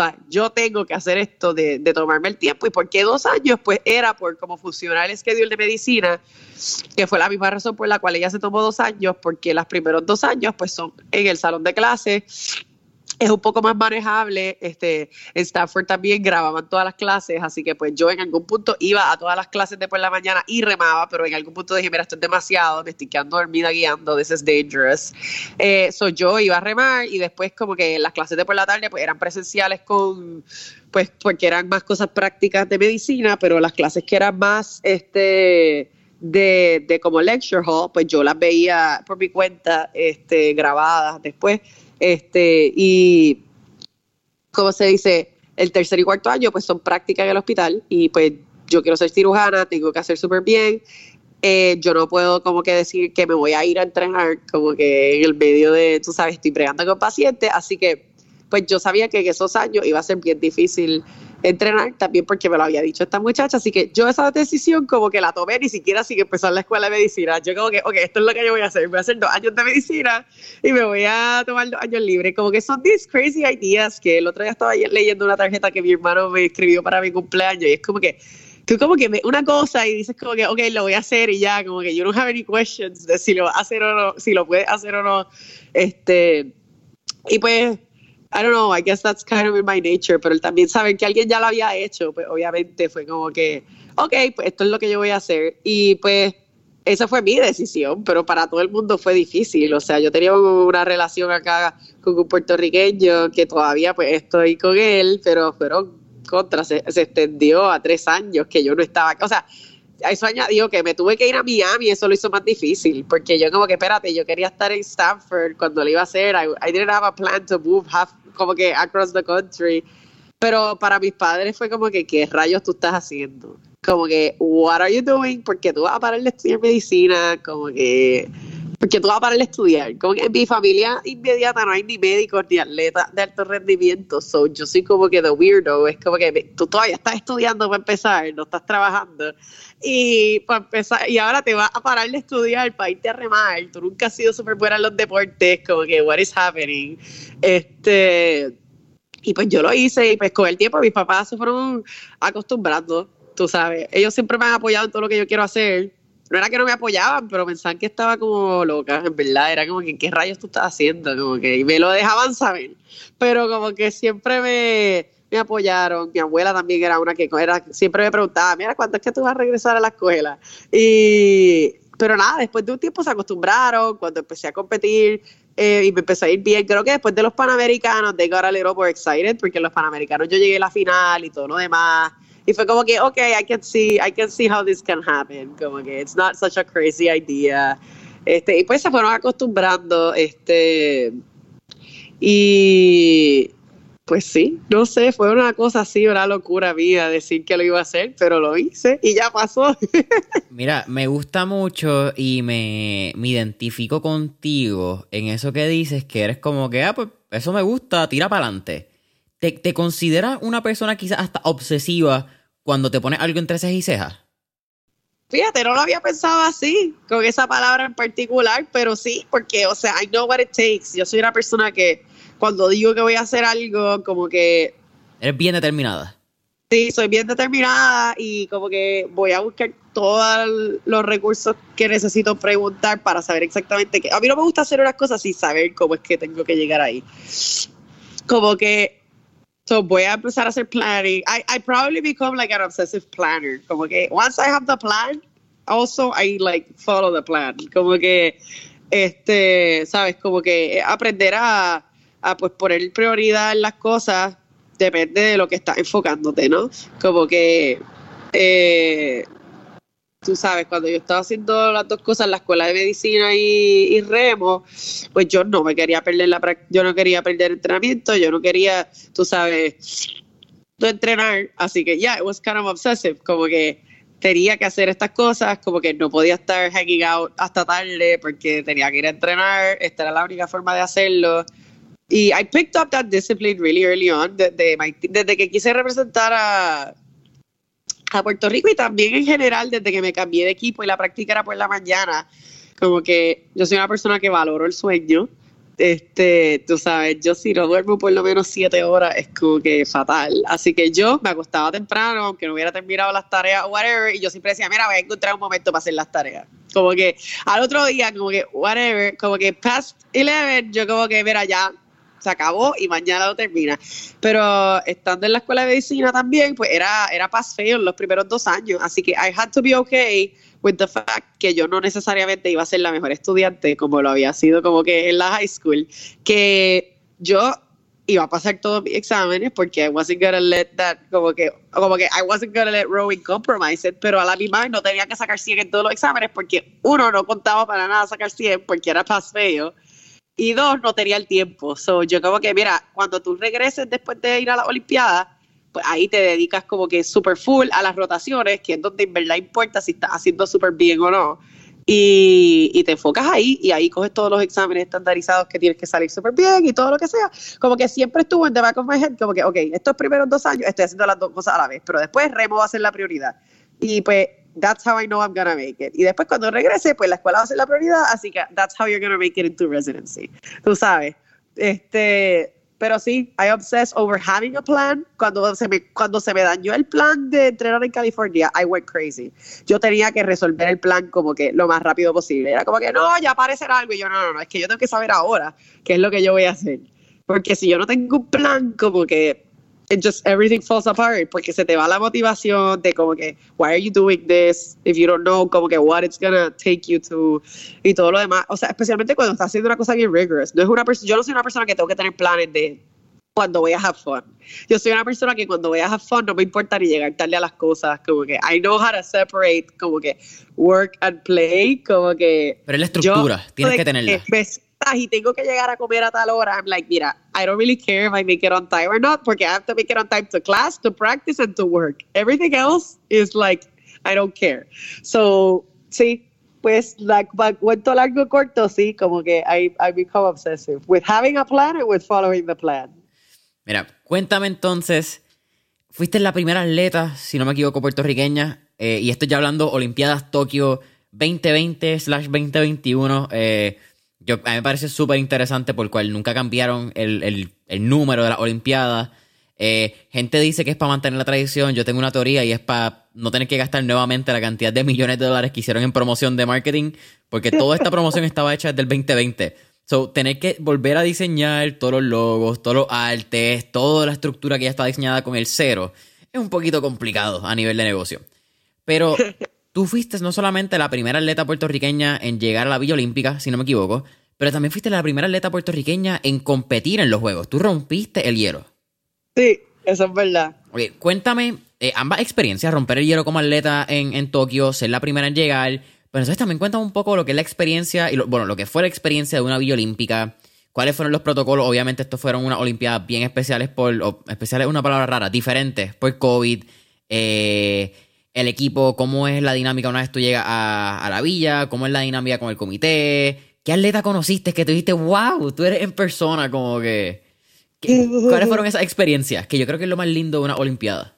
sea, yo tengo que hacer esto de tomarme el tiempo. ¿Y por qué 2 años? Pues era por cómo funcionaba el schedule de medicina, que fue la misma razón por la cual ella se tomó 2 años, porque los primeros 2 años pues son en el salón de clases. Es un poco más manejable. En Stanford también grababan todas las clases, así que pues yo en algún punto iba a todas las clases de por la mañana y remaba, pero en algún punto dije, mira, esto es demasiado, me estoy quedando dormida guiando, this is dangerous. So yo iba a remar y después como que las clases de por la tarde pues eran presenciales pues porque eran más cosas prácticas de medicina, pero las clases que eran más de como lecture hall, pues yo las veía por mi cuenta grabadas después. Y como se dice, el tercer y cuarto año pues son prácticas en el hospital y pues yo quiero ser cirujana, tengo que hacer súper bien. Yo no puedo como que decir que me voy a ir a entrenar como que en el medio de, tú sabes, estoy bregando con pacientes, así que pues yo sabía que en esos años iba a ser bien difícil entrenar, también porque me lo había dicho esta muchacha, así que yo esa decisión como que la tomé ni siquiera sin empezar la escuela de medicina. Yo como que, ok, esto es lo que yo voy a hacer, voy a hacer 2 años de medicina y me voy a tomar 2 años libres. Como que son these crazy ideas que el otro día estaba leyendo una tarjeta que mi hermano me escribió para mi cumpleaños y es como que, tú como que una cosa y dices como que, ok, lo voy a hacer y ya, como que you don't have any questions de si lo vas a hacer o no, si lo puedes hacer o no. Y pues, I don't know, I guess that's kind of in my nature, pero también saber que alguien ya lo había hecho, pues obviamente fue como que, ok, pues esto es lo que yo voy a hacer. Y pues esa fue mi decisión, pero para todo el mundo fue difícil. O sea, yo tenía una relación acá con un puertorriqueño que todavía pues estoy con él, pero fueron contras, se extendió a 3 años que yo no estaba, o sea, eso añadió que me tuve que ir a Miami, eso lo hizo más difícil, porque yo como que, espérate, yo quería estar en Stanford cuando lo iba a hacer, I didn't have a plan to move como que across the country, pero para mis padres fue como que, ¿qué rayos tú estás haciendo? Como que, what are you doing? Porque tú vas a parar de estudiar medicina, como que, porque tú vas a parar de estudiar, como que en mi familia inmediata no hay ni médicos ni atletas de alto rendimiento, so yo soy como que the weirdo, es como que tú todavía estás estudiando para empezar, no estás trabajando, y para empezar, y ahora te vas a parar de estudiar para irte a remar, tú nunca has sido súper buena en los deportes, como que what is happening, y pues yo lo hice, y pues con el tiempo mis papás se fueron acostumbrando, tú sabes, ellos siempre me han apoyado en todo lo que yo quiero hacer, no era que no me apoyaban, pero pensaban que estaba como loca, en verdad, era como que ¿qué rayos tú estás haciendo? Como que, y me lo dejaban saber, pero como que siempre me me apoyaron. Mi abuela también era una que siempre me preguntaba, mira, ¿cuándo es que tú vas a regresar a la escuela? Pero nada, después de un tiempo se acostumbraron, cuando empecé a competir y me empecé a ir bien. Creo que después de los Panamericanos, they got a little more excited, porque en los Panamericanos yo llegué a la final y todo lo demás. Y fue como que, okay, I can see how this can happen. Como que it's not such a crazy idea. Y pues se fueron acostumbrando. Y pues sí, no sé, fue una cosa así, una locura mía decir que lo iba a hacer, pero lo hice y ya pasó. Mira, me gusta mucho y me identifico contigo en eso que dices, que eres como que, pues eso me gusta, tira para adelante. ¿Te consideras una persona quizás hasta obsesiva cuando te pones algo entre cejas y cejas? Fíjate, no lo había pensado así, con esa palabra en particular, pero sí, porque, o sea, I know what it takes. Yo soy una persona que cuando digo que voy a hacer algo, como que... Eres bien determinada. Sí, soy bien determinada y como que voy a buscar todos los recursos que necesito preguntar para saber exactamente qué. A mí no me gusta hacer unas cosas sin saber cómo es que tengo que llegar ahí. Como que... So voy a empezar a hacer planning. I probably become like an obsessive planner. Como que once I have the plan, also I like follow the plan. Como que, sabes, como que aprender a pues poner prioridad en las cosas depende de lo que estás enfocándote, ¿no? Como que tú sabes, cuando yo estaba haciendo las dos cosas, la escuela de medicina y remo, pues yo no me quería perder yo no quería perder entrenamiento, yo no quería, tú sabes, no entrenar, así que yeah, it was kind of obsessive, como que tenía que hacer estas cosas, como que no podía estar hanging out hasta tarde porque tenía que ir a entrenar, esta era la única forma de hacerlo. Y I picked up that discipline really early on, desde que quise representar a Puerto Rico y también en general desde que me cambié de equipo y la práctica era por la mañana. Como que yo soy una persona que valoro el sueño. Tú sabes, yo si no duermo por lo menos 7 horas es como que fatal. Así que yo me acostaba temprano, aunque no hubiera terminado las tareas o whatever, y yo siempre decía, mira, voy a encontrar un momento para hacer las tareas. Como que al otro día, como que whatever, como que past 11, yo como que, mira, ya se acabó y mañana lo termina. Pero estando en la escuela de medicina también, pues era pass fail los primeros 2 años, así que I had to be okay with the fact que yo no necesariamente iba a ser la mejor estudiante como lo había sido como que en la high school, que yo iba a pasar todos mis exámenes porque I wasn't gonna let that, como que I wasn't gonna let rowing compromise it, pero a la misma vez no tenía que sacar 100 en todos los exámenes porque uno, no contaba para nada sacar 100 porque era pass fail. Y 2, no tenía el tiempo. So, yo como que, mira, cuando tú regreses después de ir a las Olimpiadas, pues ahí te dedicas como que super full a las rotaciones, que es donde en verdad importa si estás haciendo súper bien o no. Y te enfocas ahí, y ahí coges todos los exámenes estandarizados que tienes que salir súper bien y todo lo que sea. Como que siempre estuvo en the back of my head, como que, ok, estos primeros 2 años estoy haciendo las dos cosas a la vez, pero después remo va a ser la prioridad. Y pues... That's how I know I'm gonna make it. Y después cuando regrese, pues la escuela va a ser la prioridad, así que that's how you're gonna make it into residency. Tú sabes. Pero sí, I obsess over having a plan. Cuando se me dañó el plan de entrenar en California, I went crazy. Yo tenía que resolver el plan como que lo más rápido posible. Era como que, no, ya aparecerá algo. Y yo, no, es que yo tengo que saber ahora qué es lo que yo voy a hacer. Porque si yo no tengo un plan, como que... It just everything falls apart, porque se te va la motivación de como que why are you doing this if you don't know como que what it's gonna take you to y todo lo demás. O sea, especialmente cuando estás haciendo una cosa bien rigorous. Yo no soy una persona que tengo que tener planes de cuando voy a have fun. Yo soy una persona que cuando voy a have fun no me importa ni llegar tarde a las cosas, como que I know how to separate como que work and play, como que... Pero es la estructura, tienes que tenerla. Y tengo que llegar a comer a tal hora, I'm like, mira, I don't really care if I make it on time or not, porque I have to make it on time to class, to practice, and to work. Everything else is like, I don't care. So, sí, pues, like, cuento largo corto, sí, como que I become obsessive with having a plan and with following the plan. Mira, cuéntame entonces, fuiste la primera atleta, si no me equivoco, puertorriqueña, y estoy ya hablando Olimpiadas Tokio 2020/2021, a mí me parece súper interesante por cual nunca cambiaron el número de las Olimpiadas. Gente dice que es para mantener la tradición. Yo tengo una teoría y es para no tener que gastar nuevamente la cantidad de millones de dólares que hicieron en promoción de marketing, porque toda esta promoción estaba hecha desde el 2020. So, tener que volver a diseñar todos los logos, todos los artes, toda la estructura que ya está diseñada con el cero, es un poquito complicado a nivel de negocio. Pero tú fuiste no solamente la primera atleta puertorriqueña en llegar a la Villa Olímpica, si no me equivoco, pero también fuiste la primera atleta puertorriqueña en competir en los Juegos. Tú rompiste el hielo. Sí, eso es verdad. Oye, cuéntame ambas experiencias, romper el hielo como atleta en Tokio, ser la primera en llegar... Pero entonces también cuéntame un poco lo que es la experiencia, y lo que fue la experiencia de una Villa Olímpica, cuáles fueron los protocolos. Obviamente estos fueron unas Olimpiadas bien especiales, especiales es una palabra rara, diferentes, por COVID, el equipo, cómo es la dinámica una vez tú llegas a la Villa, cómo es la dinámica con el comité, qué atleta conociste, que tú dijiste, wow, tú eres en persona, como que ¿cuáles fueron esas experiencias? Que yo creo que es lo más lindo de una Olimpiada.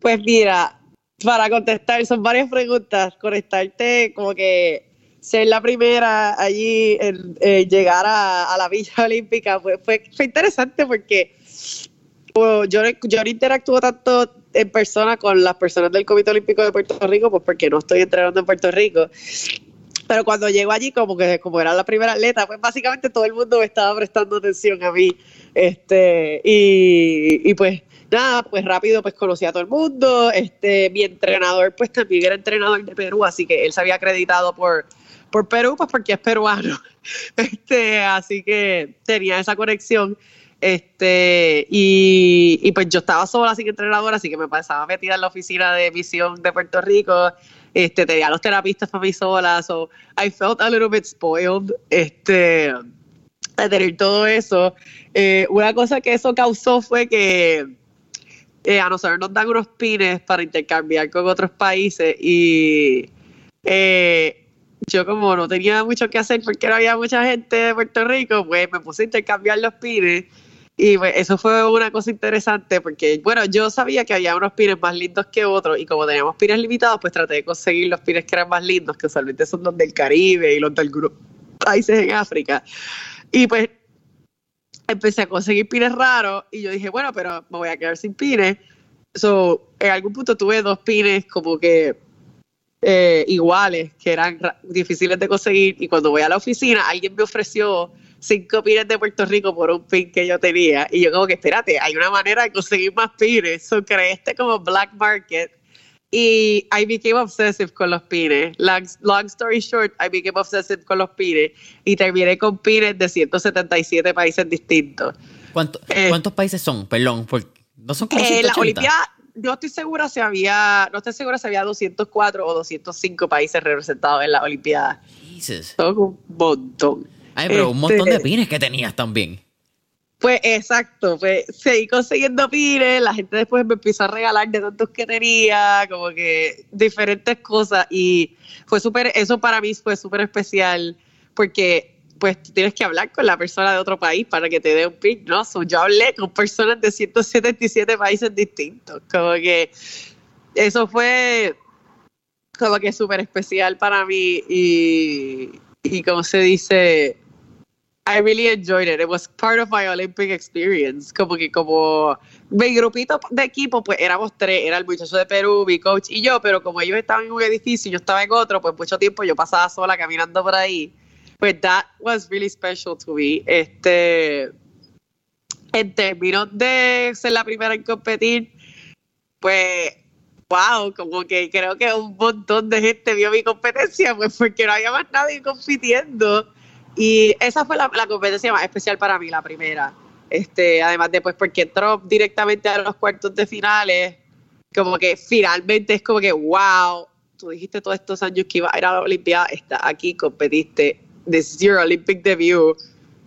Pues mira... Para contestar, son varias preguntas. Conectarte, como que ser la primera allí en llegar a la Villa Olímpica, fue interesante porque pues, yo no interactúo tanto en persona con las personas del Comité Olímpico de Puerto Rico, pues porque no estoy entrenando en Puerto Rico. Pero cuando llego allí, como era la primera atleta, pues básicamente todo el mundo me estaba prestando atención a mí. Y pues... Nada, pues rápido pues conocí a todo el mundo, mi entrenador pues también era entrenador de Perú, así que él se había acreditado por Perú, pues porque es peruano, así que tenía esa conexión, y pues yo estaba sola sin entrenador, así que me pasaba metida en la oficina de misión de Puerto Rico, tenía los terapistas para mí sola, so I felt a little bit spoiled, de tener todo eso. Una cosa que eso causó fue que a nosotros nos dan unos pines para intercambiar con otros países y yo como no tenía mucho que hacer porque no había mucha gente de Puerto Rico, pues me puse a intercambiar los pines y pues, eso fue una cosa interesante porque, bueno, yo sabía que había unos pines más lindos que otros y como teníamos pines limitados, pues traté de conseguir los pines que eran más lindos, que usualmente son los del Caribe y los de algunos países en África. Y pues empecé a conseguir pines raros y yo dije, bueno, pero me voy a quedar sin pines. So, en algún punto tuve dos pines como que iguales, que eran difíciles de conseguir. Y cuando voy a la oficina, alguien me ofreció 5 pines de Puerto Rico por un pin que yo tenía. Y yo como que, espérate, hay una manera de conseguir más pines. So, creé como black market. Y I became obsessive con los pines. Long story short, I became obsessive con los pines y terminé con pines de 177 países distintos. ¿Cuántos países son? Perdón, ¿no son como 180? La Olimpiada, no estoy segura si había 204 o 205 países representados en la Olimpiada. Jesus. Son un montón. Ay, pero un montón de pines que tenías también. Pues exacto, pues seguí consiguiendo pines, la gente después me empezó a regalar de tantos que tenía, como que diferentes cosas y eso para mí fue súper especial porque pues tienes que hablar con la persona de otro país para que te dé un pin, ¿no? So, yo hablé con personas de 177 países distintos, como que eso fue como que súper especial para mí y como se dice... I really enjoyed it. It was part of my Olympic experience. Como mi grupito de equipo, pues éramos 3. Era el muchacho de Perú, mi coach y yo, pero como ellos estaban en un edificio y yo estaba en otro, pues mucho tiempo yo pasaba sola caminando por ahí. Pues that was really special to me. En términos de ser la primera en competir, pues... Wow, como que creo que un montón de gente vio mi competencia, pues porque no había más nadie compitiendo. Y esa fue la competencia más especial para mí, la primera. Además después porque entró directamente a los cuartos de finales, como que finalmente es como que, wow, tú dijiste todos estos años que ibas a ir a la Olimpiada, estás aquí, competiste, this is your Olympic debut,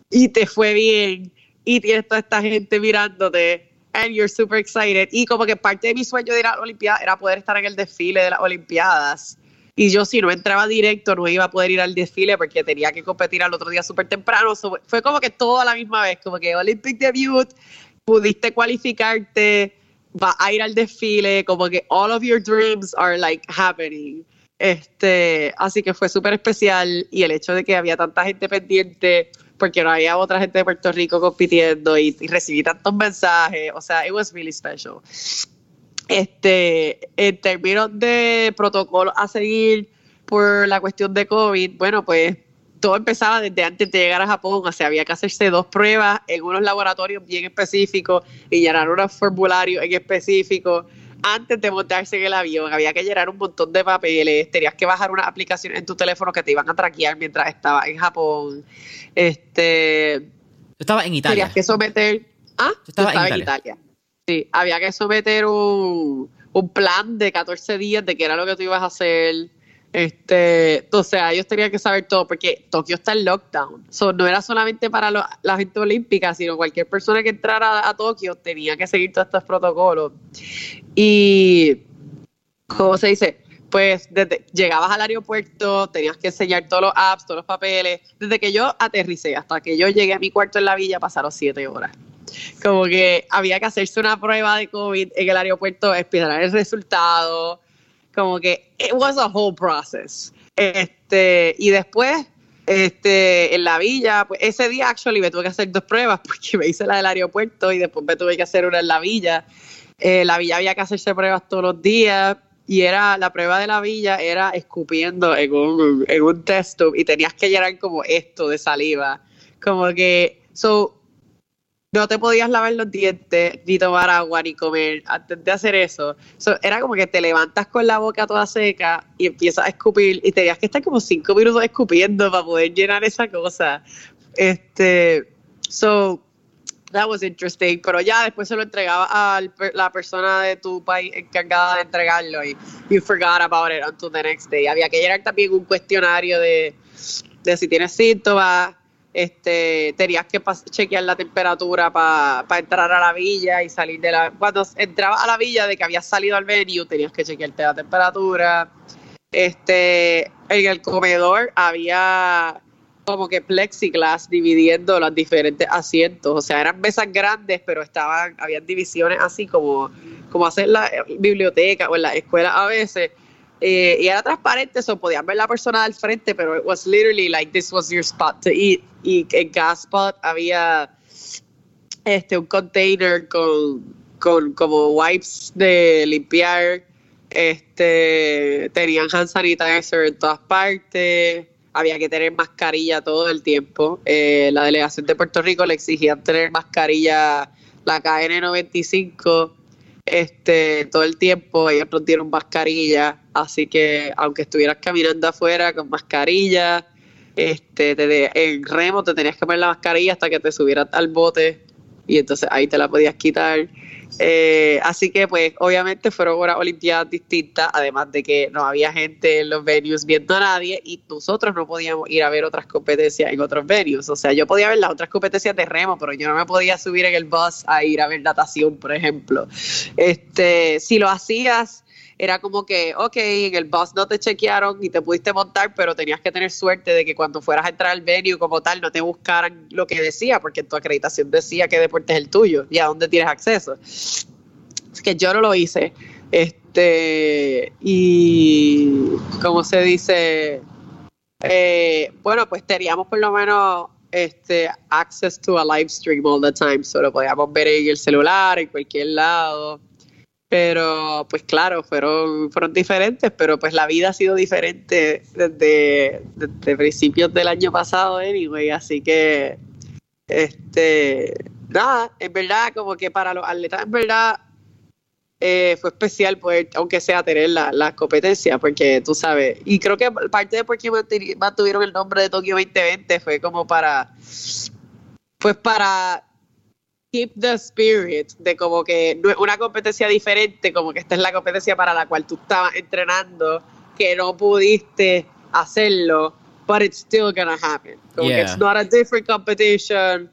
y te fue bien, y tienes toda esta gente mirándote, and you're super excited. Y como que parte de mi sueño de ir a la Olimpiada era poder estar en el desfile de las Olimpiadas. Y yo si no entraba directo no iba a poder ir al desfile porque tenía que competir al otro día súper temprano. So, fue como que todo a la misma vez, como que Olympic debut, pudiste cualificarte, vas a ir al desfile, como que all of your dreams are like happening. Así que fue súper especial y el hecho de que había tanta gente pendiente porque no había otra gente de Puerto Rico compitiendo y recibí tantos mensajes, o sea, it was really special. En términos de protocolo a seguir por la cuestión de COVID, bueno, pues todo empezaba desde antes de llegar a Japón, o sea, había que hacerse 2 pruebas en unos laboratorios bien específicos y llenar unos formularios en específico. Antes de montarse en el avión, había que llenar un montón de papeles, tenías que bajar una aplicación en tu teléfono que te iban a traquear mientras estabas en Japón. Estaba en Italia. Tenías que someter... Ah, estaba en Italia. Sí, había que someter un plan de 14 días de qué era lo que tú ibas a hacer. O sea, ellos tenían que saber todo porque Tokio está en lockdown. So, no era solamente para la gente olímpica, sino cualquier persona que entrara a Tokio tenía que seguir todos estos protocolos. Y, ¿cómo se dice? Pues desde llegabas al aeropuerto, tenías que enseñar todos los apps, todos los papeles. Desde que yo aterricé hasta que yo llegué a mi cuarto en la villa pasaron 7 horas. Como que había que hacerse una prueba de COVID en el aeropuerto, esperar el resultado. Como que it was a whole process. Y después, en la villa, pues ese día actually me tuve que hacer 2 pruebas porque me hice la del aeropuerto y después me tuve que hacer una en la villa. La villa había que hacerse pruebas todos los días y era la prueba de la villa era escupiendo en un test tube y tenías que llenar como esto de saliva. Como que, so, no te podías lavar los dientes, ni tomar agua, ni comer antes de hacer eso. So, era como que te levantas con la boca toda seca y empiezas a escupir y tenías que estar como 5 minutos escupiendo para poder llenar esa cosa. So, that was interesting. Pero ya después se lo entregaba a la persona de tu país encargada de entregarlo y you forgot about it until the next day. Había que llenar también un cuestionario de si tienes síntomas. Tenías que chequear la temperatura para entrar a la villa y salir de la... Cuando entrabas a la villa de que habías salido al venue, tenías que chequearte la temperatura. En el comedor había como que plexiglass dividiendo los diferentes asientos. O sea, eran mesas grandes, pero habían divisiones así como hacer la biblioteca o en la escuela a veces. Y era transparente, eso podías ver la persona al frente, pero it was literally like this was your spot to eat. Y en cada spot había un container con como wipes de limpiar, tenían hand sanitizer en todas partes, había que tener mascarilla todo el tiempo. La delegación de Puerto Rico le exigían tener mascarilla, la KN95. Todo el tiempo ellos nos dieron mascarilla, así que aunque estuvieras caminando afuera con mascarilla, en remo te tenías que poner la mascarilla hasta que te subieras al bote y entonces ahí te la podías quitar. Así que pues obviamente fueron unas olimpiadas distintas, además de que no había gente en los venues viendo a nadie y nosotros no podíamos ir a ver otras competencias en otros venues. O sea, yo podía ver las otras competencias de remo, pero yo no me podía subir en el bus a ir a ver natación, por ejemplo. Si lo hacías era como que, ok, en el bus no te chequearon y te pudiste montar, pero tenías que tener suerte de que cuando fueras a entrar al venue como tal no te buscaran lo que decía, porque en tu acreditación decía qué deporte es el tuyo y a dónde tienes acceso. Es que yo no lo hice. Y ¿cómo se dice? Bueno, pues teníamos por lo menos access to a live stream all the time, solo podíamos ver en el celular, en cualquier lado. Pero, pues claro, fueron diferentes, pero pues la vida ha sido diferente desde principios del año pasado, anyway, así que, nada, en verdad, como que para los atletas, en verdad, fue especial poder, aunque sea, tener la competencia, porque tú sabes, y creo que parte de por qué mantuvieron el nombre de Tokio 2020 fue como para keep the spirit, de como que una competencia diferente, como que esta es la competencia para la cual tú estabas entrenando, que no pudiste hacerlo, but it's still gonna happen. Como que it's not a different competition,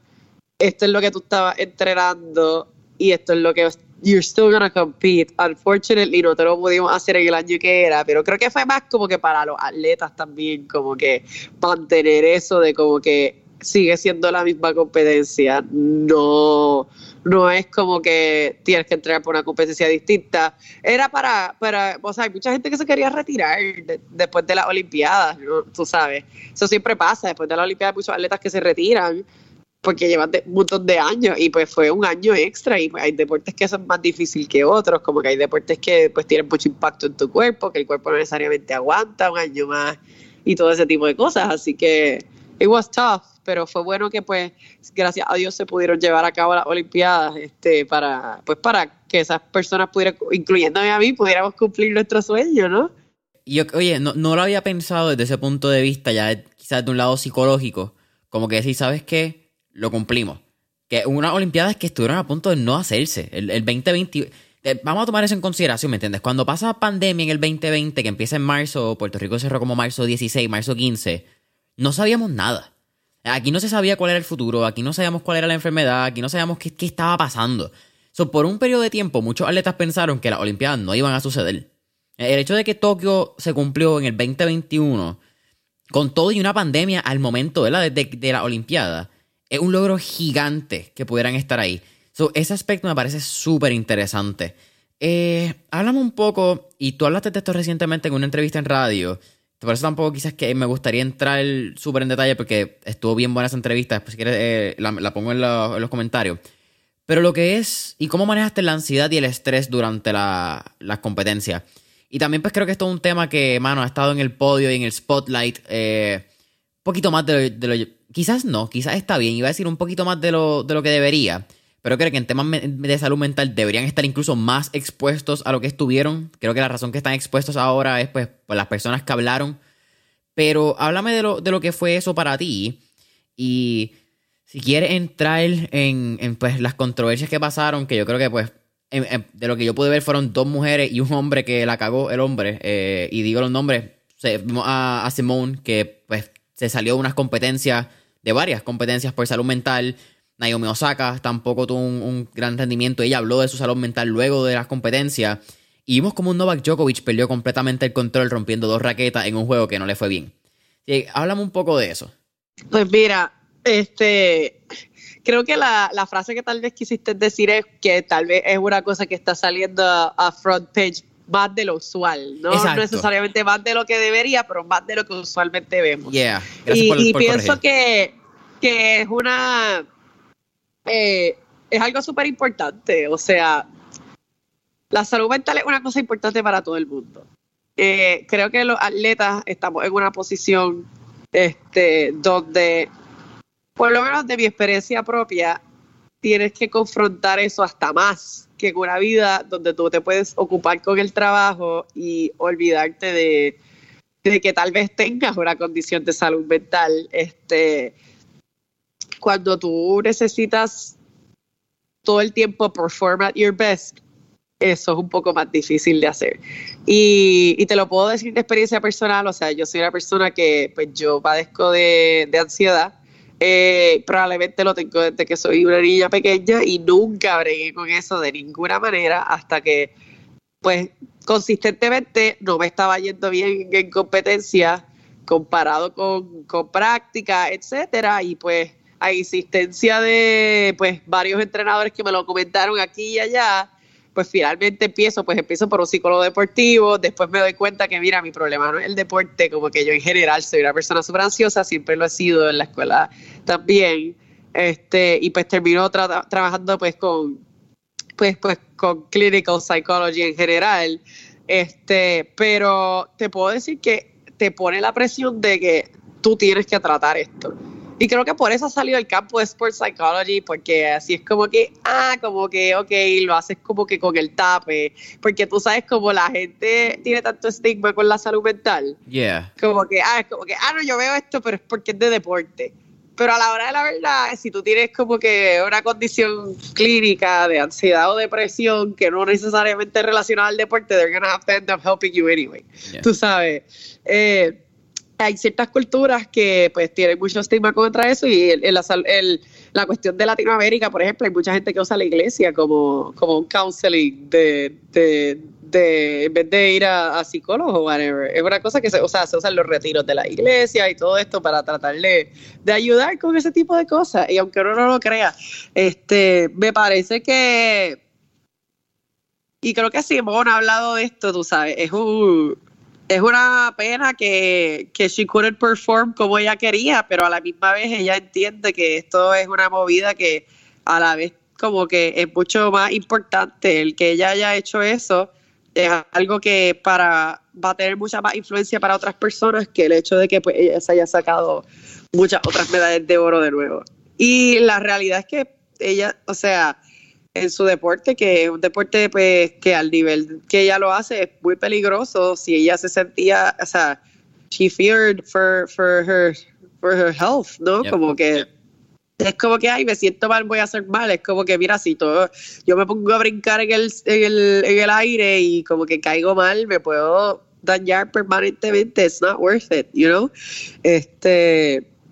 esto es lo que tú estabas entrenando y esto es lo que you're still gonna compete. Unfortunately, no te lo pudimos hacer en el año que era, pero creo que fue más como que para los atletas también, como que mantener eso de como que sigue siendo la misma competencia, no es como que tienes que entrar por una competencia distinta. Era para o sea, hay mucha gente que se quería retirar después de las olimpiadas, ¿no? Tú sabes, eso siempre pasa, después de las olimpiadas hay muchos atletas que se retiran porque llevan un montón de años y pues fue un año extra y hay deportes que son más difíciles que otros, como que hay deportes que pues tienen mucho impacto en tu cuerpo, que el cuerpo no necesariamente aguanta un año más y todo ese tipo de cosas, así que it was tough, pero fue bueno que pues gracias a Dios se pudieron llevar a cabo las Olimpiadas para pues para que esas personas pudieran, incluyéndome a mí, pudiéramos cumplir nuestro sueño, ¿no? Yo, oye, no lo había pensado desde ese punto de vista, ya quizás de un lado psicológico, como que decir, ¿sabes qué? Lo cumplimos. Que unas Olimpiadas que estuvieron a punto de no hacerse. El 2020, vamos a tomar eso en consideración, ¿me entiendes? Cuando pasa pandemia en el 2020, que empieza en marzo, Puerto Rico cerró como marzo 16, marzo 15, no sabíamos nada. Aquí no se sabía cuál era el futuro, aquí no sabíamos cuál era la enfermedad, aquí no sabíamos qué estaba pasando. So, por un periodo de tiempo, muchos atletas pensaron que las Olimpiadas no iban a suceder. El hecho de que Tokio se cumplió en el 2021, con todo y una pandemia al momento de la Olimpiada, es un logro gigante que pudieran estar ahí. So, ese aspecto me parece súper interesante. Háblame un poco, y tú hablaste de esto recientemente en una entrevista en radio, por eso tampoco quizás que me gustaría entrar súper en detalle porque estuvo bien buena esa entrevista, después si quieres la pongo en los comentarios. Pero lo que es, y cómo manejaste la ansiedad y el estrés durante las competencias. Y también pues creo que esto es un tema que, mano, ha estado en el podio y en el spotlight un poquito más de lo quizás no, quizás está bien, iba a decir un poquito más de lo que debería, pero creo que en temas de salud mental deberían estar incluso más expuestos a lo que estuvieron. Creo que la razón que están expuestos ahora es pues por las personas que hablaron. Pero háblame de lo que fue eso para ti y si quieres entrar en pues las controversias que pasaron, que yo creo que pues de lo que yo pude ver fueron dos mujeres y un hombre que la cagó el hombre, y digo los nombres, vimos a Simone, que pues se salió de unas competencias, de varias competencias por salud mental. Naomi Osaka tampoco tuvo un gran rendimiento, ella habló de su salud mental luego de las competencias, y vimos como un Novak Djokovic perdió completamente el control rompiendo 2 raquetas en un juego que no le fue bien. Sí, háblame un poco de eso. Pues mira, creo que la frase que tal vez quisiste decir es que tal vez es una cosa que está saliendo a front page más de lo usual, ¿no? Exacto. No necesariamente más de lo que debería, pero más de lo que usualmente vemos. Yeah. Gracias por pienso que es una... es algo súper importante, o sea, la salud mental es una cosa importante para todo el mundo. Creo que los atletas estamos en una posición donde... Por lo menos de mi experiencia propia, tienes que confrontar eso hasta más que en una vida donde tú te puedes ocupar con el trabajo y olvidarte de que tal vez tengas una condición de salud mental. Cuando tú necesitas todo el tiempo perform at your best, eso es un poco más difícil de hacer. Y te lo puedo decir de experiencia personal, o sea, yo soy una persona que pues yo padezco de ansiedad. Probablemente lo tengo desde que soy una niña pequeña y nunca bregué con eso de ninguna manera hasta que pues consistentemente no me estaba yendo bien en competencia comparado con práctica, etcétera, y pues a insistencia de pues varios entrenadores que me lo comentaron aquí y allá, pues finalmente empiezo por un psicólogo deportivo, después me doy cuenta que mira, mi problema no es el deporte, como que yo en general soy una persona súper ansiosa, siempre lo he sido en la escuela también, y pues termino trabajando con clinical psychology en general, pero te puedo decir que te pone la presión de que tú tienes que tratar esto. Y creo que por eso ha salido el campo de Sports Psychology, porque así es como que, ok, lo haces como que con el tape, porque tú sabes como la gente tiene tanto estigma con la salud mental. Yeah. Como que, no, yo veo esto, pero es porque es de deporte. Pero a la hora de la verdad, si tú tienes como que una condición clínica de ansiedad o depresión que no necesariamente es relacionada al deporte, they're gonna have to end up helping you anyway. Yeah. Tú sabes, hay ciertas culturas que pues tienen mucho estigma contra eso y la cuestión de Latinoamérica, por ejemplo, hay mucha gente que usa la iglesia como un counseling en vez de ir a psicólogos o whatever. Es una cosa que se usan los retiros de la iglesia y todo esto para tratar de ayudar con ese tipo de cosas. Y aunque uno no lo crea, me parece que... Y creo que Simone ha hablado de esto, tú sabes, es una pena que she couldn't perform como ella quería, pero a la misma vez ella entiende que esto es una movida que a la vez como que es mucho más importante el que ella haya hecho eso es algo que va a tener mucha más influencia para otras personas que el hecho de que pues, ella se haya sacado muchas otras medallas de oro de nuevo. Y la realidad es que ella, o sea, en su deporte, que es un deporte pues, que al nivel que ella lo hace es muy peligroso, si ella se sentía, o sea, she feared for her health, ¿no? Yep. Como que es como que, ay, me siento mal, voy a hacer mal. Es como que, mira, si todo, yo me pongo a brincar en el aire y como que caigo mal, me puedo dañar permanentemente. It's not worth it, you know?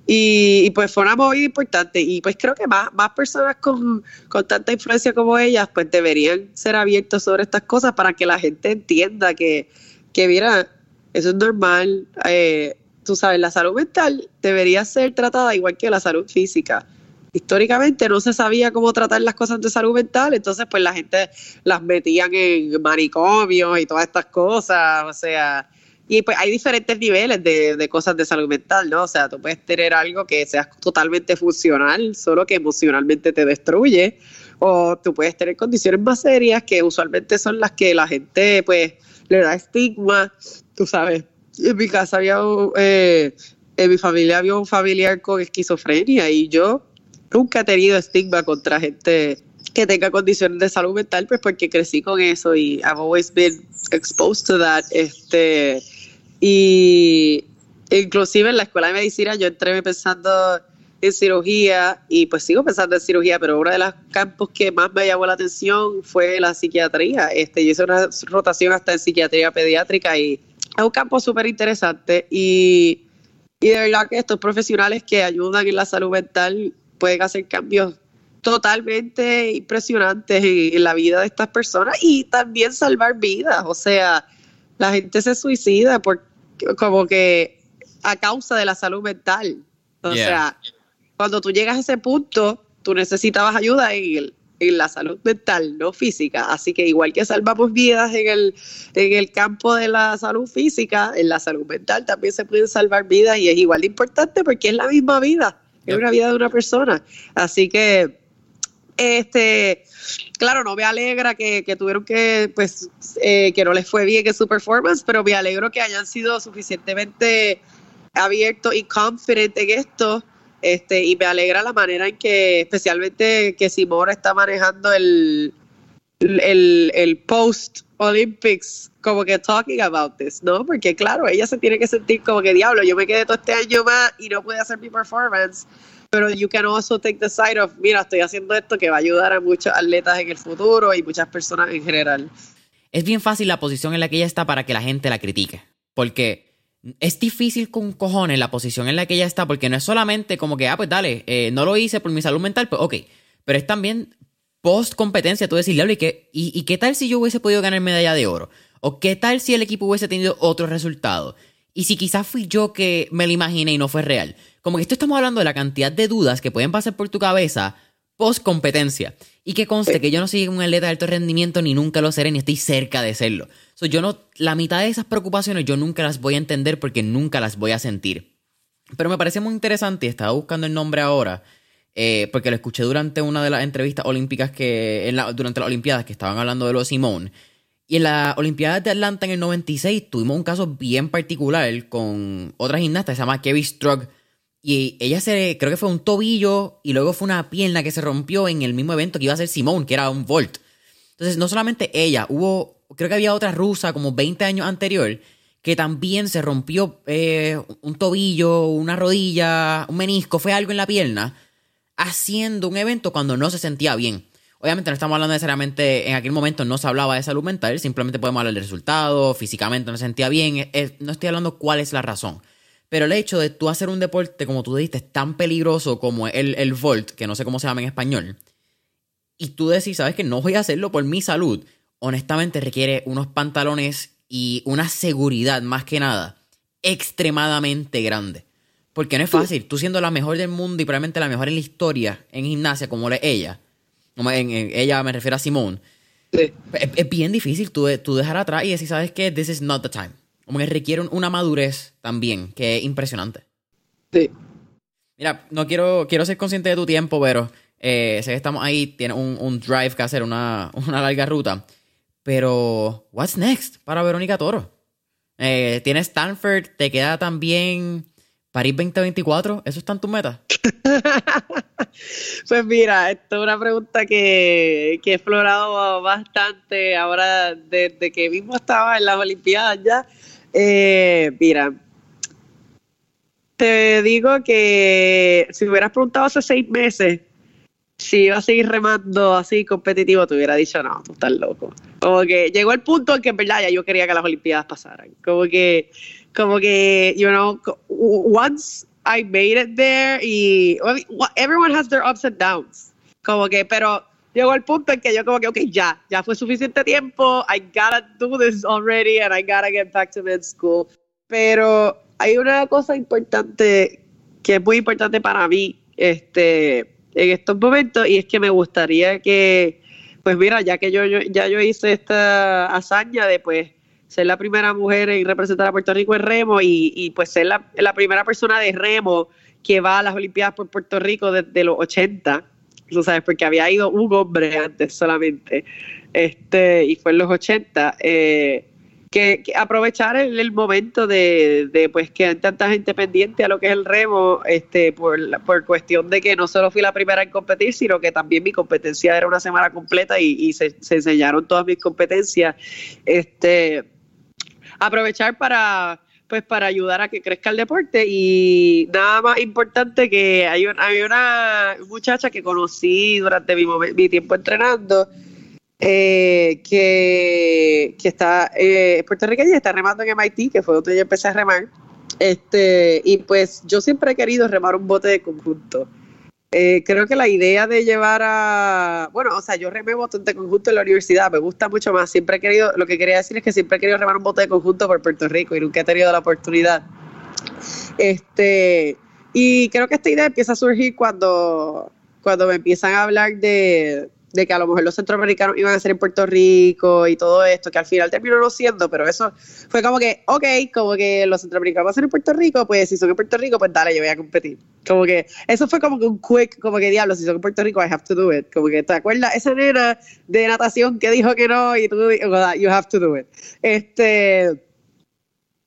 Y pues fue una movida importante. Y pues creo que más personas con tanta influencia como ellas, pues deberían ser abiertos sobre estas cosas para que la gente entienda que mira, eso es normal. Tú sabes, la salud mental debería ser tratada igual que la salud física. Históricamente no se sabía cómo tratar las cosas de salud mental, entonces pues la gente las metían en manicomios y todas estas cosas, o sea, y pues hay diferentes niveles de cosas de salud mental, ¿no? O sea, tú puedes tener algo que sea totalmente funcional, solo que emocionalmente te destruye, o tú puedes tener condiciones más serias que usualmente son las que la gente pues le da estigma, tú sabes. En mi casa en mi familia había un familiar con esquizofrenia y yo nunca he tenido estigma contra gente que tenga condiciones de salud mental, pues porque crecí con eso y I've always been exposed to that. Y inclusive en la escuela de medicina yo entré pensando en cirugía y pues sigo pensando en cirugía, pero uno de los campos que más me llamó la atención fue la psiquiatría. Yo hice una rotación hasta en psiquiatría pediátrica y es un campo súper interesante y de verdad que estos profesionales que ayudan en la salud mental pueden hacer cambios totalmente impresionantes en la vida de estas personas y también salvar vidas. O sea, la gente se suicida como que a causa de la salud mental. O sea, cuando tú llegas a ese punto, tú necesitabas ayuda en la salud mental, no física. Así que igual que salvamos vidas en el campo de la salud física, en la salud mental también se pueden salvar vidas y es igual de importante porque es la misma vida, es una vida de una persona. Así que, claro, no me alegra que tuvieron que, pues, que no les fue bien en su performance, pero me alegro que hayan sido suficientemente abiertos y confident en esto. Y me alegra la manera en que, especialmente que Simone está manejando el post-Olympics, como que talking about this, ¿no? Porque claro, ella se tiene que sentir como que, diablo, yo me quedé todo este año más y no pude hacer mi performance, pero you can also take the side of, mira, estoy haciendo esto que va a ayudar a muchos atletas en el futuro y muchas personas en general. Es bien fácil la posición en la que ella está para que la gente la critique, porque es difícil con cojones la posición en la que ella está, porque no es solamente como que, pues dale, no lo hice por mi salud mental, pues ok. Pero es también post-competencia, tú decirle, ¿y qué tal si yo hubiese podido ganar medalla de oro? ¿O qué tal si el equipo hubiese tenido otro resultado? Y si quizás fui yo que me lo imaginé y no fue real. Como que esto estamos hablando de la cantidad de dudas que pueden pasar por tu cabeza post-competencia. Y que conste que yo no soy un atleta de alto rendimiento, ni nunca lo seré, ni estoy cerca de serlo. Yo no, la mitad de esas preocupaciones yo nunca las voy a entender porque nunca las voy a sentir. Pero me parece muy interesante, y estaba buscando el nombre ahora, porque lo escuché durante una de las entrevistas olímpicas durante las Olimpiadas que estaban hablando de lo de Simone. Y en las Olimpiadas de Atlanta en el 96 tuvimos un caso bien particular con otra gimnasta que se llama Kevin Strug. Y ella creo que fue un tobillo y luego fue una pierna que se rompió en el mismo evento que iba a ser Simone, que era un vault. Entonces, no solamente ella, creo que había otra rusa como 20 años anterior que también se rompió un tobillo, una rodilla, un menisco, fue algo en la pierna, haciendo un evento cuando no se sentía bien. Obviamente no estamos hablando necesariamente, en aquel momento no se hablaba de salud mental, simplemente podemos hablar del resultado, físicamente no se sentía bien, no estoy hablando cuál es la razón. Pero el hecho de tú hacer un deporte, como tú dijiste, es tan peligroso como el vault, que no sé cómo se llama en español, y tú decís, sabes que no voy a hacerlo por mi salud, honestamente requiere unos pantalones y una seguridad, más que nada, extremadamente grande. Porque no es fácil, tú siendo la mejor del mundo y probablemente la mejor en la historia en gimnasia, como ella, en ella me refiero a Simone, sí. Es bien difícil tú dejar atrás y decir, ¿sabes qué? This is not the time. Como que requieren una madurez también, que es impresionante. Sí. Mira, no quiero ser consciente de tu tiempo, pero sé que estamos ahí, tiene un drive que hacer, una larga ruta. Pero, what's next para Verónica Toro? Tiene Stanford, te queda también París 2024. ¿Eso está en tus metas? Pues mira, esto es una pregunta que he explorado bastante ahora desde que mismo estaba en las Olimpiadas ya. Mira, te digo que si me hubieras preguntado hace 6 meses si iba a seguir remando así competitivo, te hubiera dicho, no, tú estás loco. Como que llegó el punto en que en verdad ya yo quería que las Olimpiadas pasaran. Como que, you know, once I made it there, y everyone has their ups and downs. Como que, pero llegó el punto en que yo como que, okay, ya fue suficiente tiempo, I gotta do this already and I gotta get back to med school. Pero hay una cosa importante que es muy importante para mí, en estos momentos, y es que me gustaría que, pues mira, ya que yo hice esta hazaña de pues ser la primera mujer en representar a Puerto Rico en remo y pues ser la primera persona de remo que va a las Olimpiadas por Puerto Rico desde los 80, tú sabes, porque había ido un hombre antes solamente, y fue en los 80, que aprovechar el momento de pues que hay tanta gente pendiente a lo que es el remo, por cuestión de que no solo fui la primera en competir, sino que también mi competencia era una semana completa y se enseñaron todas mis competencias. Aprovechar para ayudar a que crezca el deporte. Y nada más importante que hay una muchacha que conocí durante mi tiempo entrenando, que está puertorriqueña, está remando en MIT, que fue donde yo empecé a remar, y pues yo siempre he querido remar un bote de conjunto. Creo que la idea de llevar a, bueno, o sea, yo remé bote de conjunto en la universidad, me gusta mucho más, siempre he querido, lo que quería decir es que siempre he querido remar un bote de conjunto por Puerto Rico y nunca he tenido la oportunidad. Y creo que esta idea empieza a surgir cuando me empiezan a hablar de que a lo mejor los centroamericanos iban a ser en Puerto Rico y todo esto, que al final terminó no siendo, pero eso fue como que, ok, como que los centroamericanos van a ser en Puerto Rico, pues si son en Puerto Rico, pues dale, yo voy a competir. Como que, eso fue como que un quick, como que diablo, si son en Puerto Rico, I have to do it. Como que, ¿te acuerdas esa nena de natación que dijo que no? Y tú, you have to do it.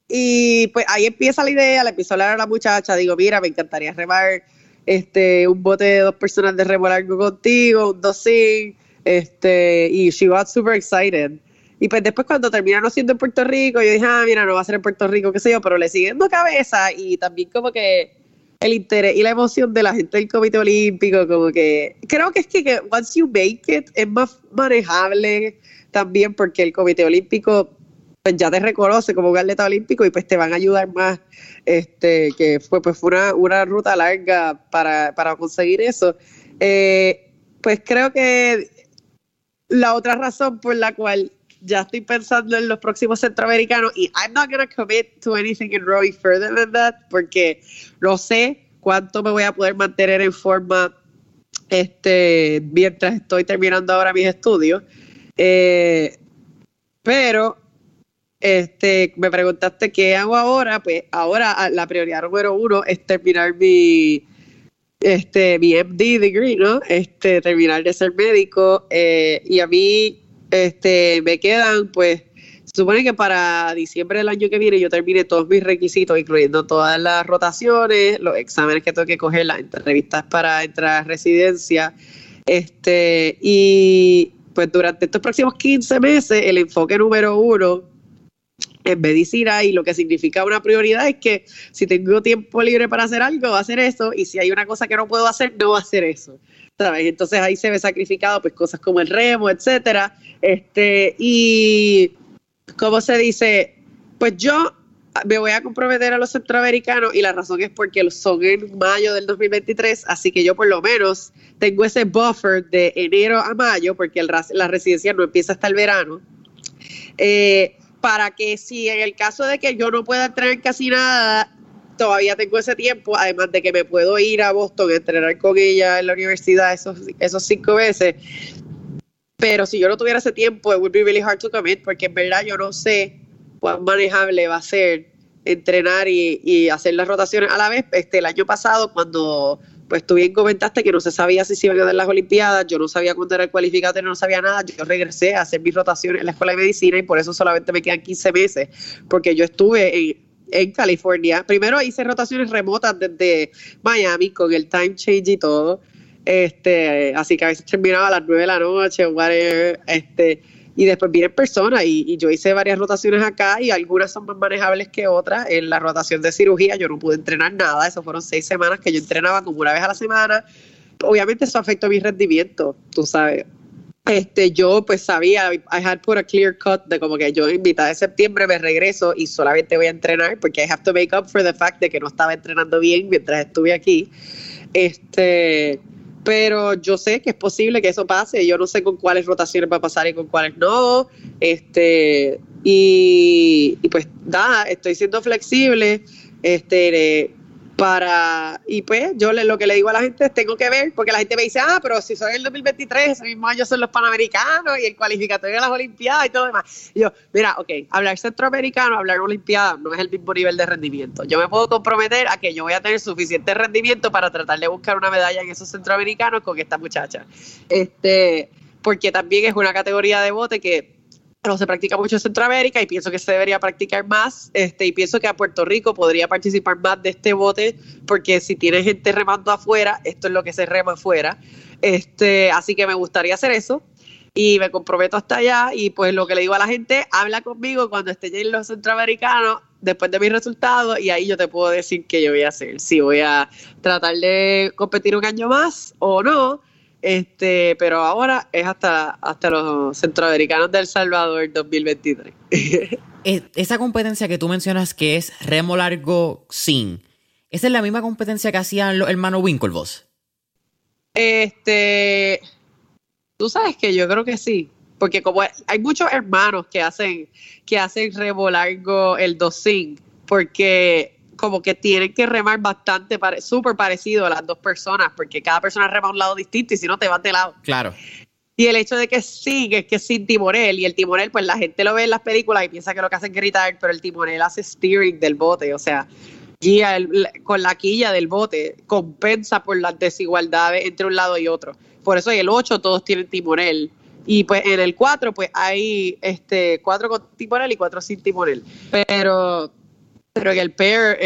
Y pues ahí empieza la idea, le empiezo a hablar a la muchacha, digo, mira, me encantaría remar un bote de 2 personas de remo largo contigo, un 2-0, y she got super excited. Y pues después cuando terminaron siendo en Puerto Rico, yo dije, mira, no va a ser en Puerto Rico, qué sé yo, pero le siguen dando cabeza, y también como que el interés y la emoción de la gente del Comité Olímpico, como que, creo que es que once you make it, es más manejable también, porque el Comité Olímpico pues ya te reconoce como un atleta olímpico y pues te van a ayudar más, que fue pues una ruta larga para conseguir eso. Pues creo que la otra razón por la cual ya estoy pensando en los próximos centroamericanos, y I'm not gonna commit to anything in rowing further than that, porque no sé cuánto me voy a poder mantener en forma mientras estoy terminando ahora mis estudios, pero me preguntaste qué hago ahora, pues ahora la prioridad número 1 es terminar mi MD degree, ¿no? Terminar de ser médico, y a mí me quedan, pues se supone que para diciembre del año que viene yo termine todos mis requisitos, incluyendo todas las rotaciones, los exámenes que tengo que coger, las entrevistas para entrar a residencia, y pues durante estos próximos 15 meses el enfoque número 1 en medicina, y lo que significa una prioridad es que si tengo tiempo libre para hacer algo, va a hacer eso, y si hay una cosa que no puedo hacer, no va a hacer eso, ¿sabes? Entonces ahí se ve sacrificado pues cosas como el remo, etcétera, y ¿cómo se dice? Pues yo me voy a comprometer a los centroamericanos, y la razón es porque son en mayo del 2023, así que yo por lo menos tengo ese buffer de enero a mayo, porque la residencia no empieza hasta el verano, para que si en el caso de que yo no pueda entrenar casi nada, todavía tengo ese tiempo, además de que me puedo ir a Boston a entrenar con ella en la universidad esos 5 veces. Pero si yo no tuviera ese tiempo, it would be really hard to commit, porque en verdad yo no sé cuán manejable va a ser entrenar y hacer las rotaciones a la vez. El año pasado, cuando pues tú bien comentaste que no se sabía si se iban a dar las Olimpiadas, yo no sabía cuándo era el cualificatorio, no sabía nada, yo regresé a hacer mis rotaciones en la Escuela de Medicina y por eso solamente me quedan 15 meses, porque yo estuve en California. Primero hice rotaciones remotas desde Miami con el time change y todo, así que a veces terminaba a las 9 de la noche, whatever, y después vine en persona y yo hice varias rotaciones acá y algunas son más manejables que otras. En la rotación de cirugía yo no pude entrenar nada. Eso fueron 6 semanas que yo entrenaba como una vez a la semana. Obviamente eso afectó mi rendimiento, tú sabes. Yo pues sabía, I had put a clear cut de como que yo en mitad de septiembre me regreso y solamente voy a entrenar porque I have to make up for the fact de que no estaba entrenando bien mientras estuve aquí. Pero yo sé que es posible que eso pase. Yo no sé con cuáles rotaciones va a pasar y con cuáles no. Y pues nada, estoy siendo flexible para... Y pues yo lo que le digo a la gente es tengo que ver, porque la gente me dice, pero si son el 2023, ese mismo año son los Panamericanos y el cualificatorio de las Olimpiadas y todo lo demás. Y yo, mira, ok, hablar centroamericano, hablar Olimpiadas no es el mismo nivel de rendimiento. Yo me puedo comprometer a que yo voy a tener suficiente rendimiento para tratar de buscar una medalla en esos centroamericanos con esta muchacha. Porque también es una categoría de bote que no se practica mucho en Centroamérica y pienso que se debería practicar más, y pienso que a Puerto Rico podría participar más de este bote, porque si tiene gente remando afuera, esto es lo que se rema afuera, así que me gustaría hacer eso y me comprometo hasta allá. Y pues lo que le digo a la gente, habla conmigo cuando esté en los centroamericanos después de mis resultados y ahí yo te puedo decir qué yo voy a hacer, si voy a tratar de competir un año más o no. Pero ahora es hasta los centroamericanos de El Salvador 2023. Esa competencia que tú mencionas que es remo largo sin, ¿esa es la misma competencia que hacían los hermanos Winklevoss? Tú sabes que yo creo que sí, porque como hay muchos hermanos que hacen remo largo el 2 sin, porque como que tienen que remar bastante, súper parecido a las dos personas, porque cada persona rema a un lado distinto y si no te vas de lado. Claro. Y el hecho de que sí, que es sin timonel, y el timonel, pues la gente lo ve en las películas y piensa que lo que hacen es gritar, pero el timonel hace steering del bote, o sea, guía con la quilla del bote, compensa por las desigualdades entre un lado y otro. Por eso en el 8 todos tienen timonel. Y pues en el 4 pues hay 4 con timonel y 4 sin timonel. Pero en el pair,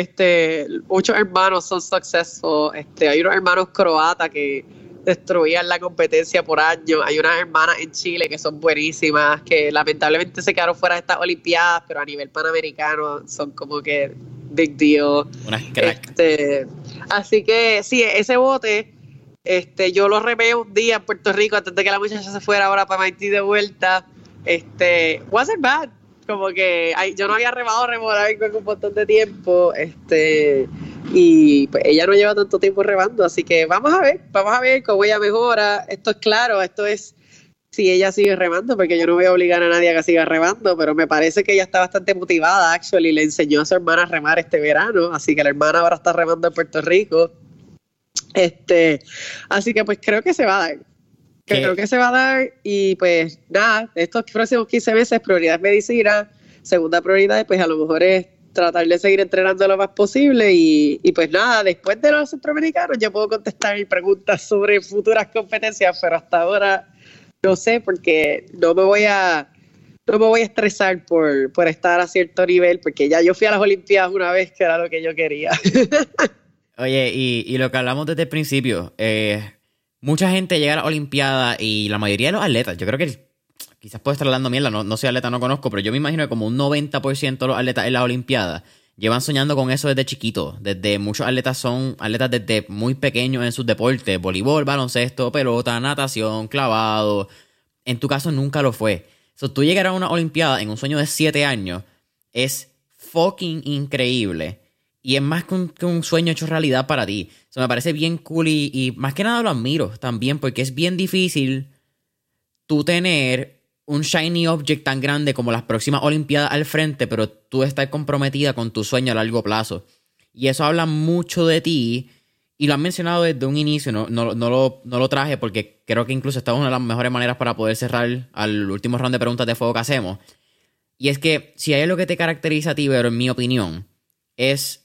8 hermanos son successful. Hay unos hermanos croatas que destruían la competencia por años. Hay unas hermanas en Chile que son buenísimas, que lamentablemente se quedaron fuera de estas Olimpiadas, pero a nivel panamericano son como que big deal. Unas crack. Así que sí, ese bote, yo lo remé un día en Puerto Rico antes de que la muchacha se fuera ahora para MIT de vuelta. Wasn't bad. Como que yo no había remado remolargo en un montón de tiempo, y pues ella no lleva tanto tiempo remando, así que vamos a ver cómo ella mejora. Esto es claro, esto es si ella sigue remando, porque yo no voy a obligar a nadie a que siga remando, pero me parece que ella está bastante motivada, actually, le enseñó a su hermana a remar este verano, así que la hermana ahora está remando en Puerto Rico, así que pues creo que se va a dar. ¿Qué? Creo que se va a dar y pues nada, estos próximos 15 meses prioridad es medicina, segunda prioridad pues a lo mejor es tratar de seguir entrenando lo más posible y pues nada, después de los centroamericanos ya puedo contestar mis preguntas sobre futuras competencias, pero hasta ahora no sé porque no me voy a estresar por estar a cierto nivel, porque ya yo fui a las Olimpiadas una vez, que era lo que yo quería. Oye, y lo que hablamos desde el principio, mucha gente llega a la Olimpiada y la mayoría de los atletas, yo creo que quizás puedo estar hablando mierda, no soy atleta, no conozco, pero yo me imagino que como un 90% de los atletas en la Olimpiada llevan soñando con eso desde chiquito. Desde muchos atletas son atletas desde muy pequeños en sus deportes, voleibol, baloncesto, pelota, natación, clavado. En tu caso nunca lo fue. So, tú llegar a una Olimpiada en un sueño de 7 años es fucking increíble. Y es más que un sueño hecho realidad para ti. Eso me parece bien cool y más que nada lo admiro también, porque es bien difícil tú tener un shiny object tan grande como las próximas Olimpiadas al frente, pero tú estar comprometida con tu sueño a largo plazo. Y eso habla mucho de ti y lo han mencionado desde un inicio. No lo traje porque creo que incluso esta es una de las mejores maneras para poder cerrar al último round de preguntas de fuego que hacemos. Y es que si hay algo que te caracteriza a ti, pero en mi opinión, es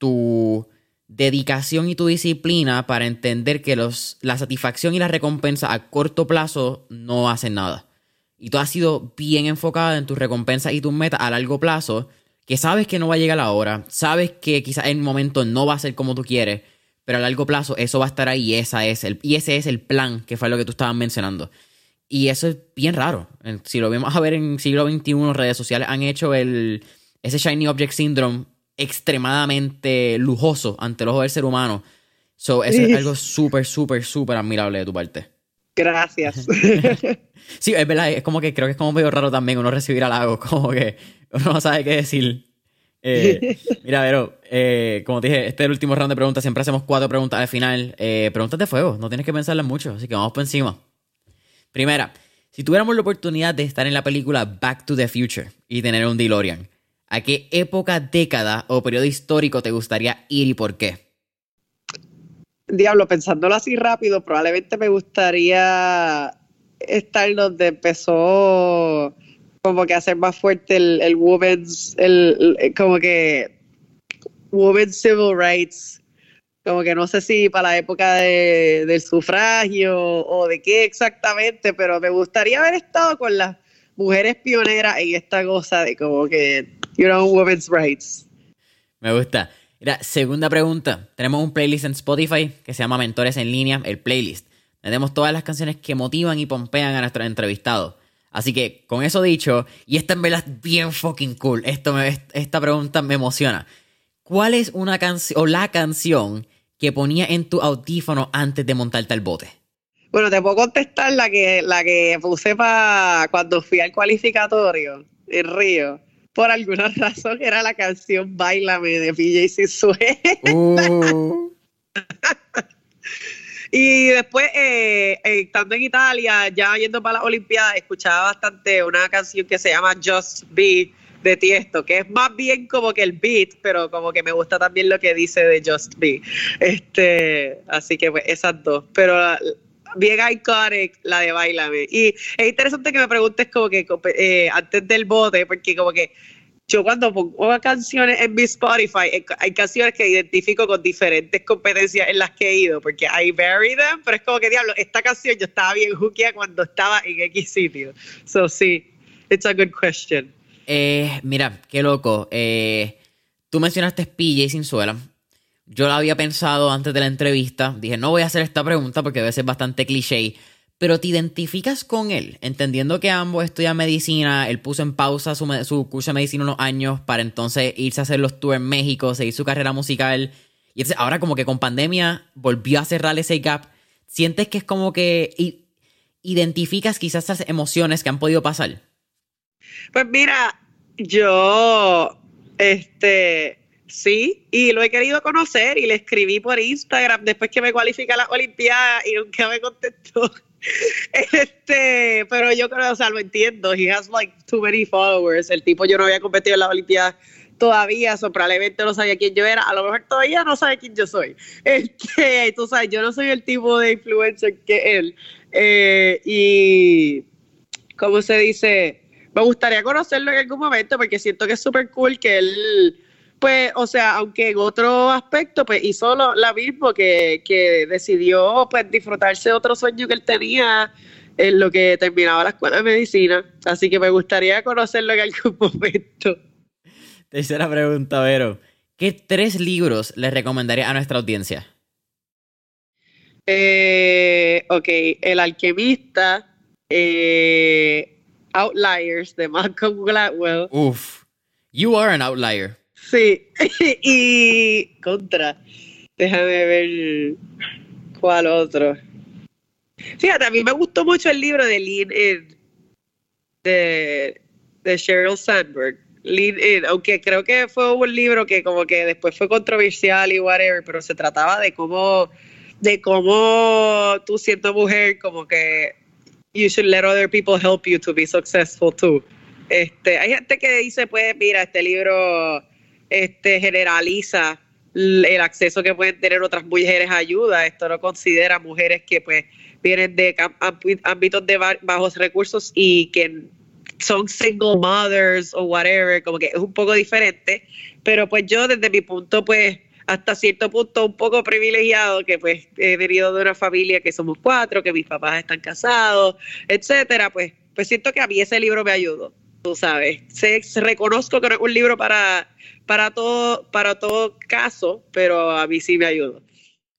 tu dedicación y tu disciplina para entender que la satisfacción y la recompensa a corto plazo no hacen nada. Y tú has sido bien enfocada en tus recompensas y tus metas a largo plazo, que sabes que no va a llegar ahora, sabes que quizás el momento no va a ser como tú quieres, pero a largo plazo eso va a estar ahí, ese es el plan, que fue lo que tú estabas mencionando. Y eso es bien raro. Si lo vemos a ver en siglo XXI, redes sociales han hecho ese Shiny Object Syndrome extremadamente lujoso ante el ojo del ser humano. So, eso es algo súper, súper, súper admirable de tu parte. Gracias. Sí, es verdad, es como que creo que es como medio raro también uno recibir halagos, como que uno no sabe qué decir. Mira, Vero, como te dije, este es el último round de preguntas, siempre hacemos 4 preguntas al final. Preguntas de fuego, no tienes que pensarlas mucho, así que vamos por encima. Primera, si tuviéramos la oportunidad de estar en la película Back to the Future y tener un DeLorean, ¿a qué época, década o periodo histórico te gustaría ir y por qué? Diablo, pensándolo así rápido, probablemente me gustaría estar donde empezó como que a ser más fuerte el women's, como que women's civil rights, como que no sé si para la época del sufragio o de qué exactamente, pero me gustaría haber estado con las mujeres pioneras en esta cosa de como que women's rights. Me gusta. Mira, segunda pregunta. Tenemos un playlist en Spotify que se llama Mentores en Línea, el playlist. Tenemos todas las canciones que motivan y pompean a nuestros entrevistados. Así que, con eso dicho, y esta en verdad es bien fucking cool. Esta pregunta me emociona. ¿Cuál es una canción o la canción que ponía en tu audífono antes de montarte al bote? Bueno, te puedo contestar la que puse para cuando fui al cualificatorio en Río. Por alguna razón era la canción Báilame de BJ Sin Suela. Y después, estando en Italia, ya yendo para las Olimpiadas, escuchaba bastante una canción que se llama Just Be de Tiësto, que es más bien como que el beat, pero como que me gusta también lo que dice de Just Be. Así que pues esas dos. Pero bien iconic la de Báilame. Y es interesante que me preguntes como que antes del bote, porque como que yo cuando pongo canciones en mi Spotify, hay canciones que identifico con diferentes competencias en las que he ido, porque I bury them, pero es como que diablo, esta canción yo estaba bien hookeada cuando estaba en X sitio. So sí, it's a good question. Mira, qué loco. Tú mencionaste PJ Sin Suela. Yo la había pensado antes de la entrevista. Dije, no voy a hacer esta pregunta porque debe ser bastante cliché. Pero te identificas con él, entendiendo que ambos estudian medicina. Él puso en pausa su curso de medicina unos años para entonces irse a hacer los tours en México, seguir su carrera musical. Y entonces ahora como que con pandemia volvió a cerrar ese gap. ¿Sientes que es como que identificas quizás esas emociones que han podido pasar? Pues mira, yo... Sí, y lo he querido conocer y le escribí por Instagram después que me cualifiqué a las Olimpiadas y nunca me contestó. Pero yo creo, o sea, lo entiendo. He has like too many followers. El tipo yo no había competido en las Olimpiadas todavía, so probablemente no sabía quién yo era. A lo mejor todavía no sabe quién yo soy. Tú sabes, yo no soy el tipo de influencer que él. Y, ¿cómo se dice? Me gustaría conocerlo en algún momento porque siento que es súper cool que él... Pues, o sea, aunque en otro aspecto, pues hizo lo mismo, que decidió pues disfrutarse de otro sueño que él tenía en lo que terminaba la escuela de medicina. Así que me gustaría conocerlo en algún momento. Tercera pregunta, Vero. ¿Qué 3 libros le recomendaría a nuestra audiencia? El Alquimista, Outliers de Malcolm Gladwell. Uf, you are an outlier. Sí, y déjame ver cuál otro. Fíjate, a mí me gustó mucho el libro de Lean In de Sheryl Sandberg. Lean In, aunque creo que fue un libro que como que después fue controversial y whatever, pero se trataba de cómo tú siendo mujer, como que you should let other people help you to be successful too. Hay gente que dice, pues mira, este libro... generaliza el acceso que pueden tener otras mujeres a ayuda. Esto no considera mujeres que pues vienen de ámbitos de bajos recursos y que son single mothers o whatever, como que es un poco diferente. Pero pues yo desde mi punto pues hasta cierto punto un poco privilegiado, que pues he venido de una familia que somos cuatro, que mis papás están casados, etcétera, pues siento que a mí ese libro me ayudó, tú sabes. Reconozco que no es un libro para todo caso, pero a mí sí me ayudó.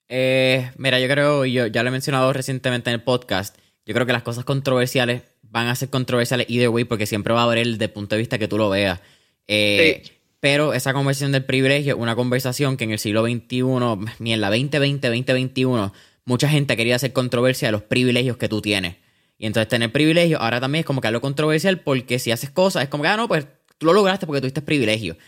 Mira, yo creo, yo ya lo he mencionado recientemente en el podcast, yo creo que las cosas controversiales van a ser controversiales either way, porque siempre va a haber el de punto de vista que tú lo veas. Sí. Pero esa conversación del privilegio, una conversación que en el siglo XXI, ni en la 2020, 2021, mucha gente quería hacer controversia de los privilegios que tú tienes. Y entonces tener privilegios ahora también es como que algo controversial, porque si haces cosas es como que, ah, no, pues tú lo lograste porque tuviste privilegio.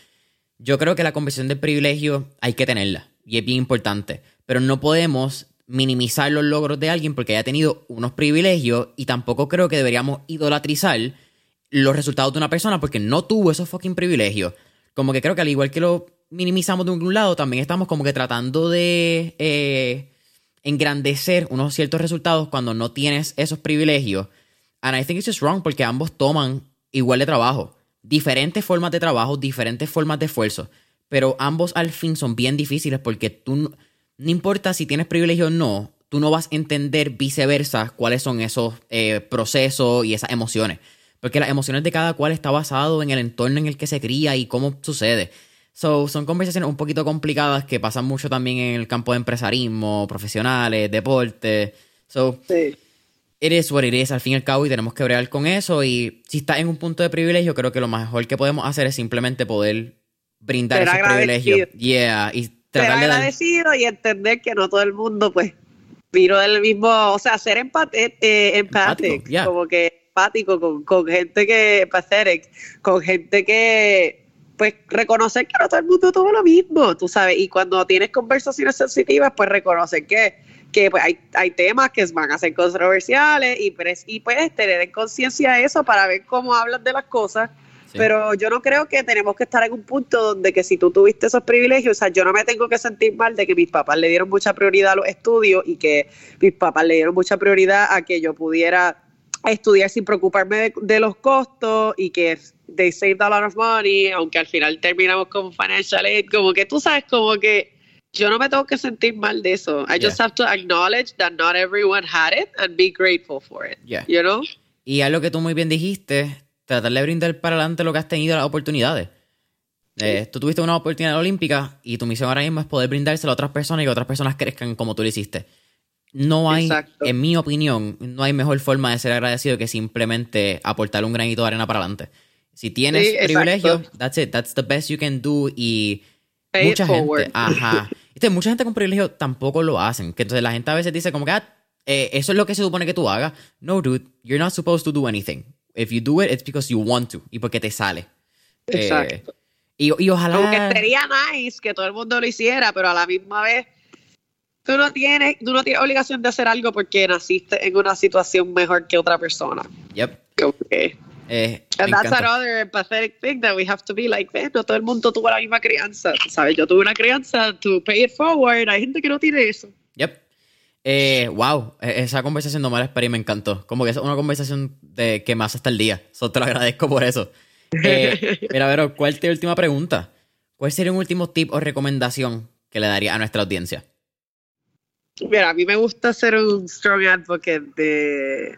Yo creo que la conversación del privilegio hay que tenerla y es bien importante, pero no podemos minimizar los logros de alguien porque haya tenido unos privilegios, y tampoco creo que deberíamos idolatrizar los resultados de una persona porque no tuvo esos fucking privilegios. Como que creo que al igual que lo minimizamos de un lado, también estamos como que tratando de engrandecer unos ciertos resultados cuando no tienes esos privilegios. And I think it's just wrong, porque ambos toman igual de trabajo, diferentes formas de trabajo, diferentes formas de esfuerzo, pero ambos al fin son bien difíciles porque tú no importa si tienes privilegio o no, tú no vas a entender viceversa cuáles son esos procesos y esas emociones. Porque las emociones de cada cual está basado en el entorno en el que se cría y cómo sucede. So, son conversaciones un poquito complicadas que pasan mucho también en el campo de empresarismo, profesionales, deporte. So, sí. It is what it is, al fin y al cabo, y tenemos que bregar con eso. Y si estás en un punto de privilegio, creo que lo mejor que podemos hacer es simplemente poder brindar esos privilegios. Yeah, y tratar de agradecido y entender que no todo el mundo, pues, vino del mismo, o sea, ser empático, yeah. Como que empático con gente que, empathetic, con gente que, pues, reconocer que no todo el mundo tuvo lo mismo, tú sabes, y cuando tienes conversaciones sensitivas, pues, reconocer que pues, hay temas que van a ser controversiales y pues, tener en conciencia eso para ver cómo hablan de las cosas. Sí. Pero yo no creo que tenemos que estar en un punto donde que si tú tuviste esos privilegios, o sea, yo no me tengo que sentir mal de que mis papás le dieron mucha prioridad a los estudios y que mis papás le dieron mucha prioridad a que yo pudiera estudiar sin preocuparme de los costos y que they saved a lot of money, aunque al final terminamos con financial aid, como que tú sabes, como que yo no me tengo que sentir mal de eso. I just have to acknowledge that not everyone had it and be grateful for it, you know? Y algo que tú muy bien dijiste, tratar de brindar para adelante lo que has tenido, las oportunidades. Sí. Tú tuviste una oportunidad olímpica y tu misión ahora mismo es poder brindársela a otras personas y que otras personas crezcan como tú lo hiciste. No hay, exacto, en mi opinión, no hay mejor forma de ser agradecido que simplemente aportar un granito de arena para adelante. Si tienes privilegios, that's it, that's the best you can do. Y pay mucha gente, forward. Ajá. Mucha gente con privilegios tampoco lo hacen. Que entonces la gente a veces dice como que eso es lo que se supone que tú hagas. No, dude, you're not supposed to do anything. If you do it, it's because you want to. Y porque te sale. Exacto. Y ojalá... Aunque sería nice que todo el mundo lo hiciera, pero a la misma vez tú no tienes obligación de hacer algo porque naciste en una situación mejor que otra persona. Yep. Okay. And that's another empathetic thing that we have to be like, no todo el mundo tuvo la misma crianza. ¿Sabes? Yo tuve una crianza to pay it forward. Hay gente que no tiene eso. Yep. Wow, esa conversación no me la esperé y me encantó. Como que es una conversación que me hace hasta el día. So, te lo agradezco por eso. Mira, Vero, ¿cuál es tu última pregunta? ¿Cuál sería un último tip o recomendación que le daría a nuestra audiencia? Mira, a mí me gusta ser un strong advocate de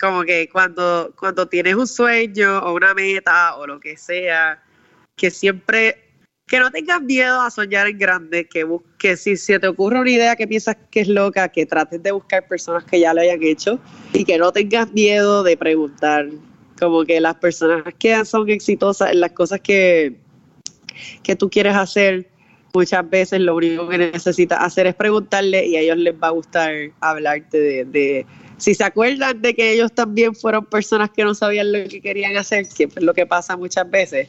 como que cuando tienes un sueño o una meta o lo que sea, que siempre... Que no tengas miedo a soñar en grande, que si se te ocurre una idea que piensas que es loca, que trates de buscar personas que ya lo hayan hecho y que no tengas miedo de preguntar. Como que las personas que son exitosas en las cosas que tú quieres hacer, muchas veces lo único que necesitas hacer es preguntarle y a ellos les va a gustar hablarte de si se acuerdan de que ellos también fueron personas que no sabían lo que querían hacer, que es lo que pasa muchas veces.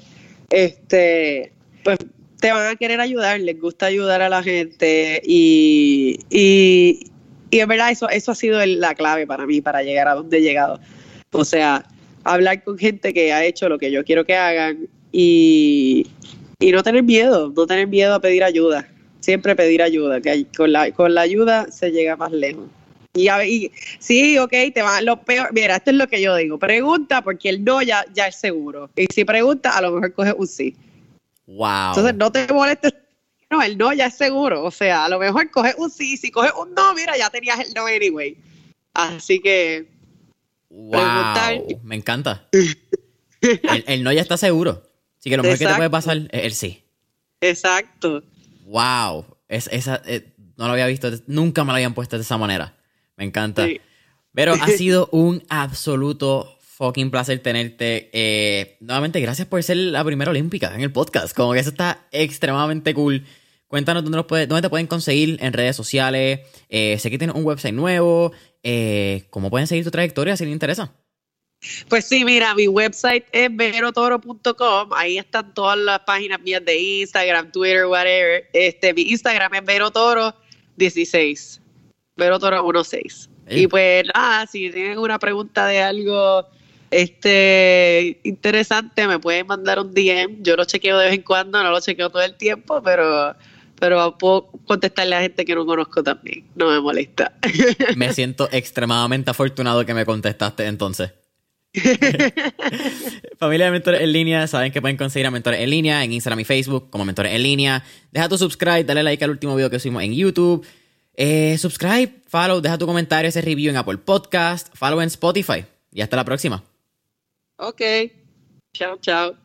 Pues te van a querer ayudar, les gusta ayudar a la gente y en verdad eso ha sido la clave para mí, para llegar a donde he llegado. O sea, hablar con gente que ha hecho lo que yo quiero que hagan y no tener miedo a pedir ayuda, siempre pedir ayuda, que con la ayuda se llega más lejos. Y sí, ok, te va lo peor. Mira, esto es lo que yo digo, pregunta porque el no ya es seguro y si pregunta a lo mejor coges un sí. Wow. Entonces no te molestes no, el no ya es seguro. O sea, a lo mejor coges un sí, si coges un no, mira, ya tenías el no anyway. Así que... ¡Wow! Preguntar. Me encanta. El no ya está seguro. Así que lo mejor que te puede pasar es el sí. Exacto. ¡Wow! No lo había visto. Nunca me lo habían puesto de esa manera. Me encanta. Sí. Pero ha sido un absoluto fucking placer tenerte. Nuevamente, gracias por ser la primera olímpica en el podcast. Como que eso está extremadamente cool. Cuéntanos dónde te pueden conseguir en redes sociales. Sé que tienes un website nuevo. ¿Cómo pueden seguir tu trayectoria si les interesa? Pues sí, mira, mi website es verotoro.com. Ahí están todas las páginas mías de Instagram, Twitter, whatever. Mi Instagram es verotoro16. Verotoro16. Y pues nada, si tienen una pregunta de algo interesante, me pueden mandar un DM. Yo lo chequeo de vez en cuando, no lo chequeo todo el tiempo, pero puedo contestarle a gente que no conozco también. No me molesta. Me siento extremadamente afortunado que me contestaste entonces. Familia de Mentores en Línea, saben que pueden conseguir a Mentores en Línea en Instagram y Facebook como Mentores en Línea. Deja tu subscribe, dale like al último video que subimos en YouTube. Subscribe, follow, deja tu comentario, ese review en Apple Podcast, follow en Spotify. Y hasta la próxima. Ok. Chao, chao.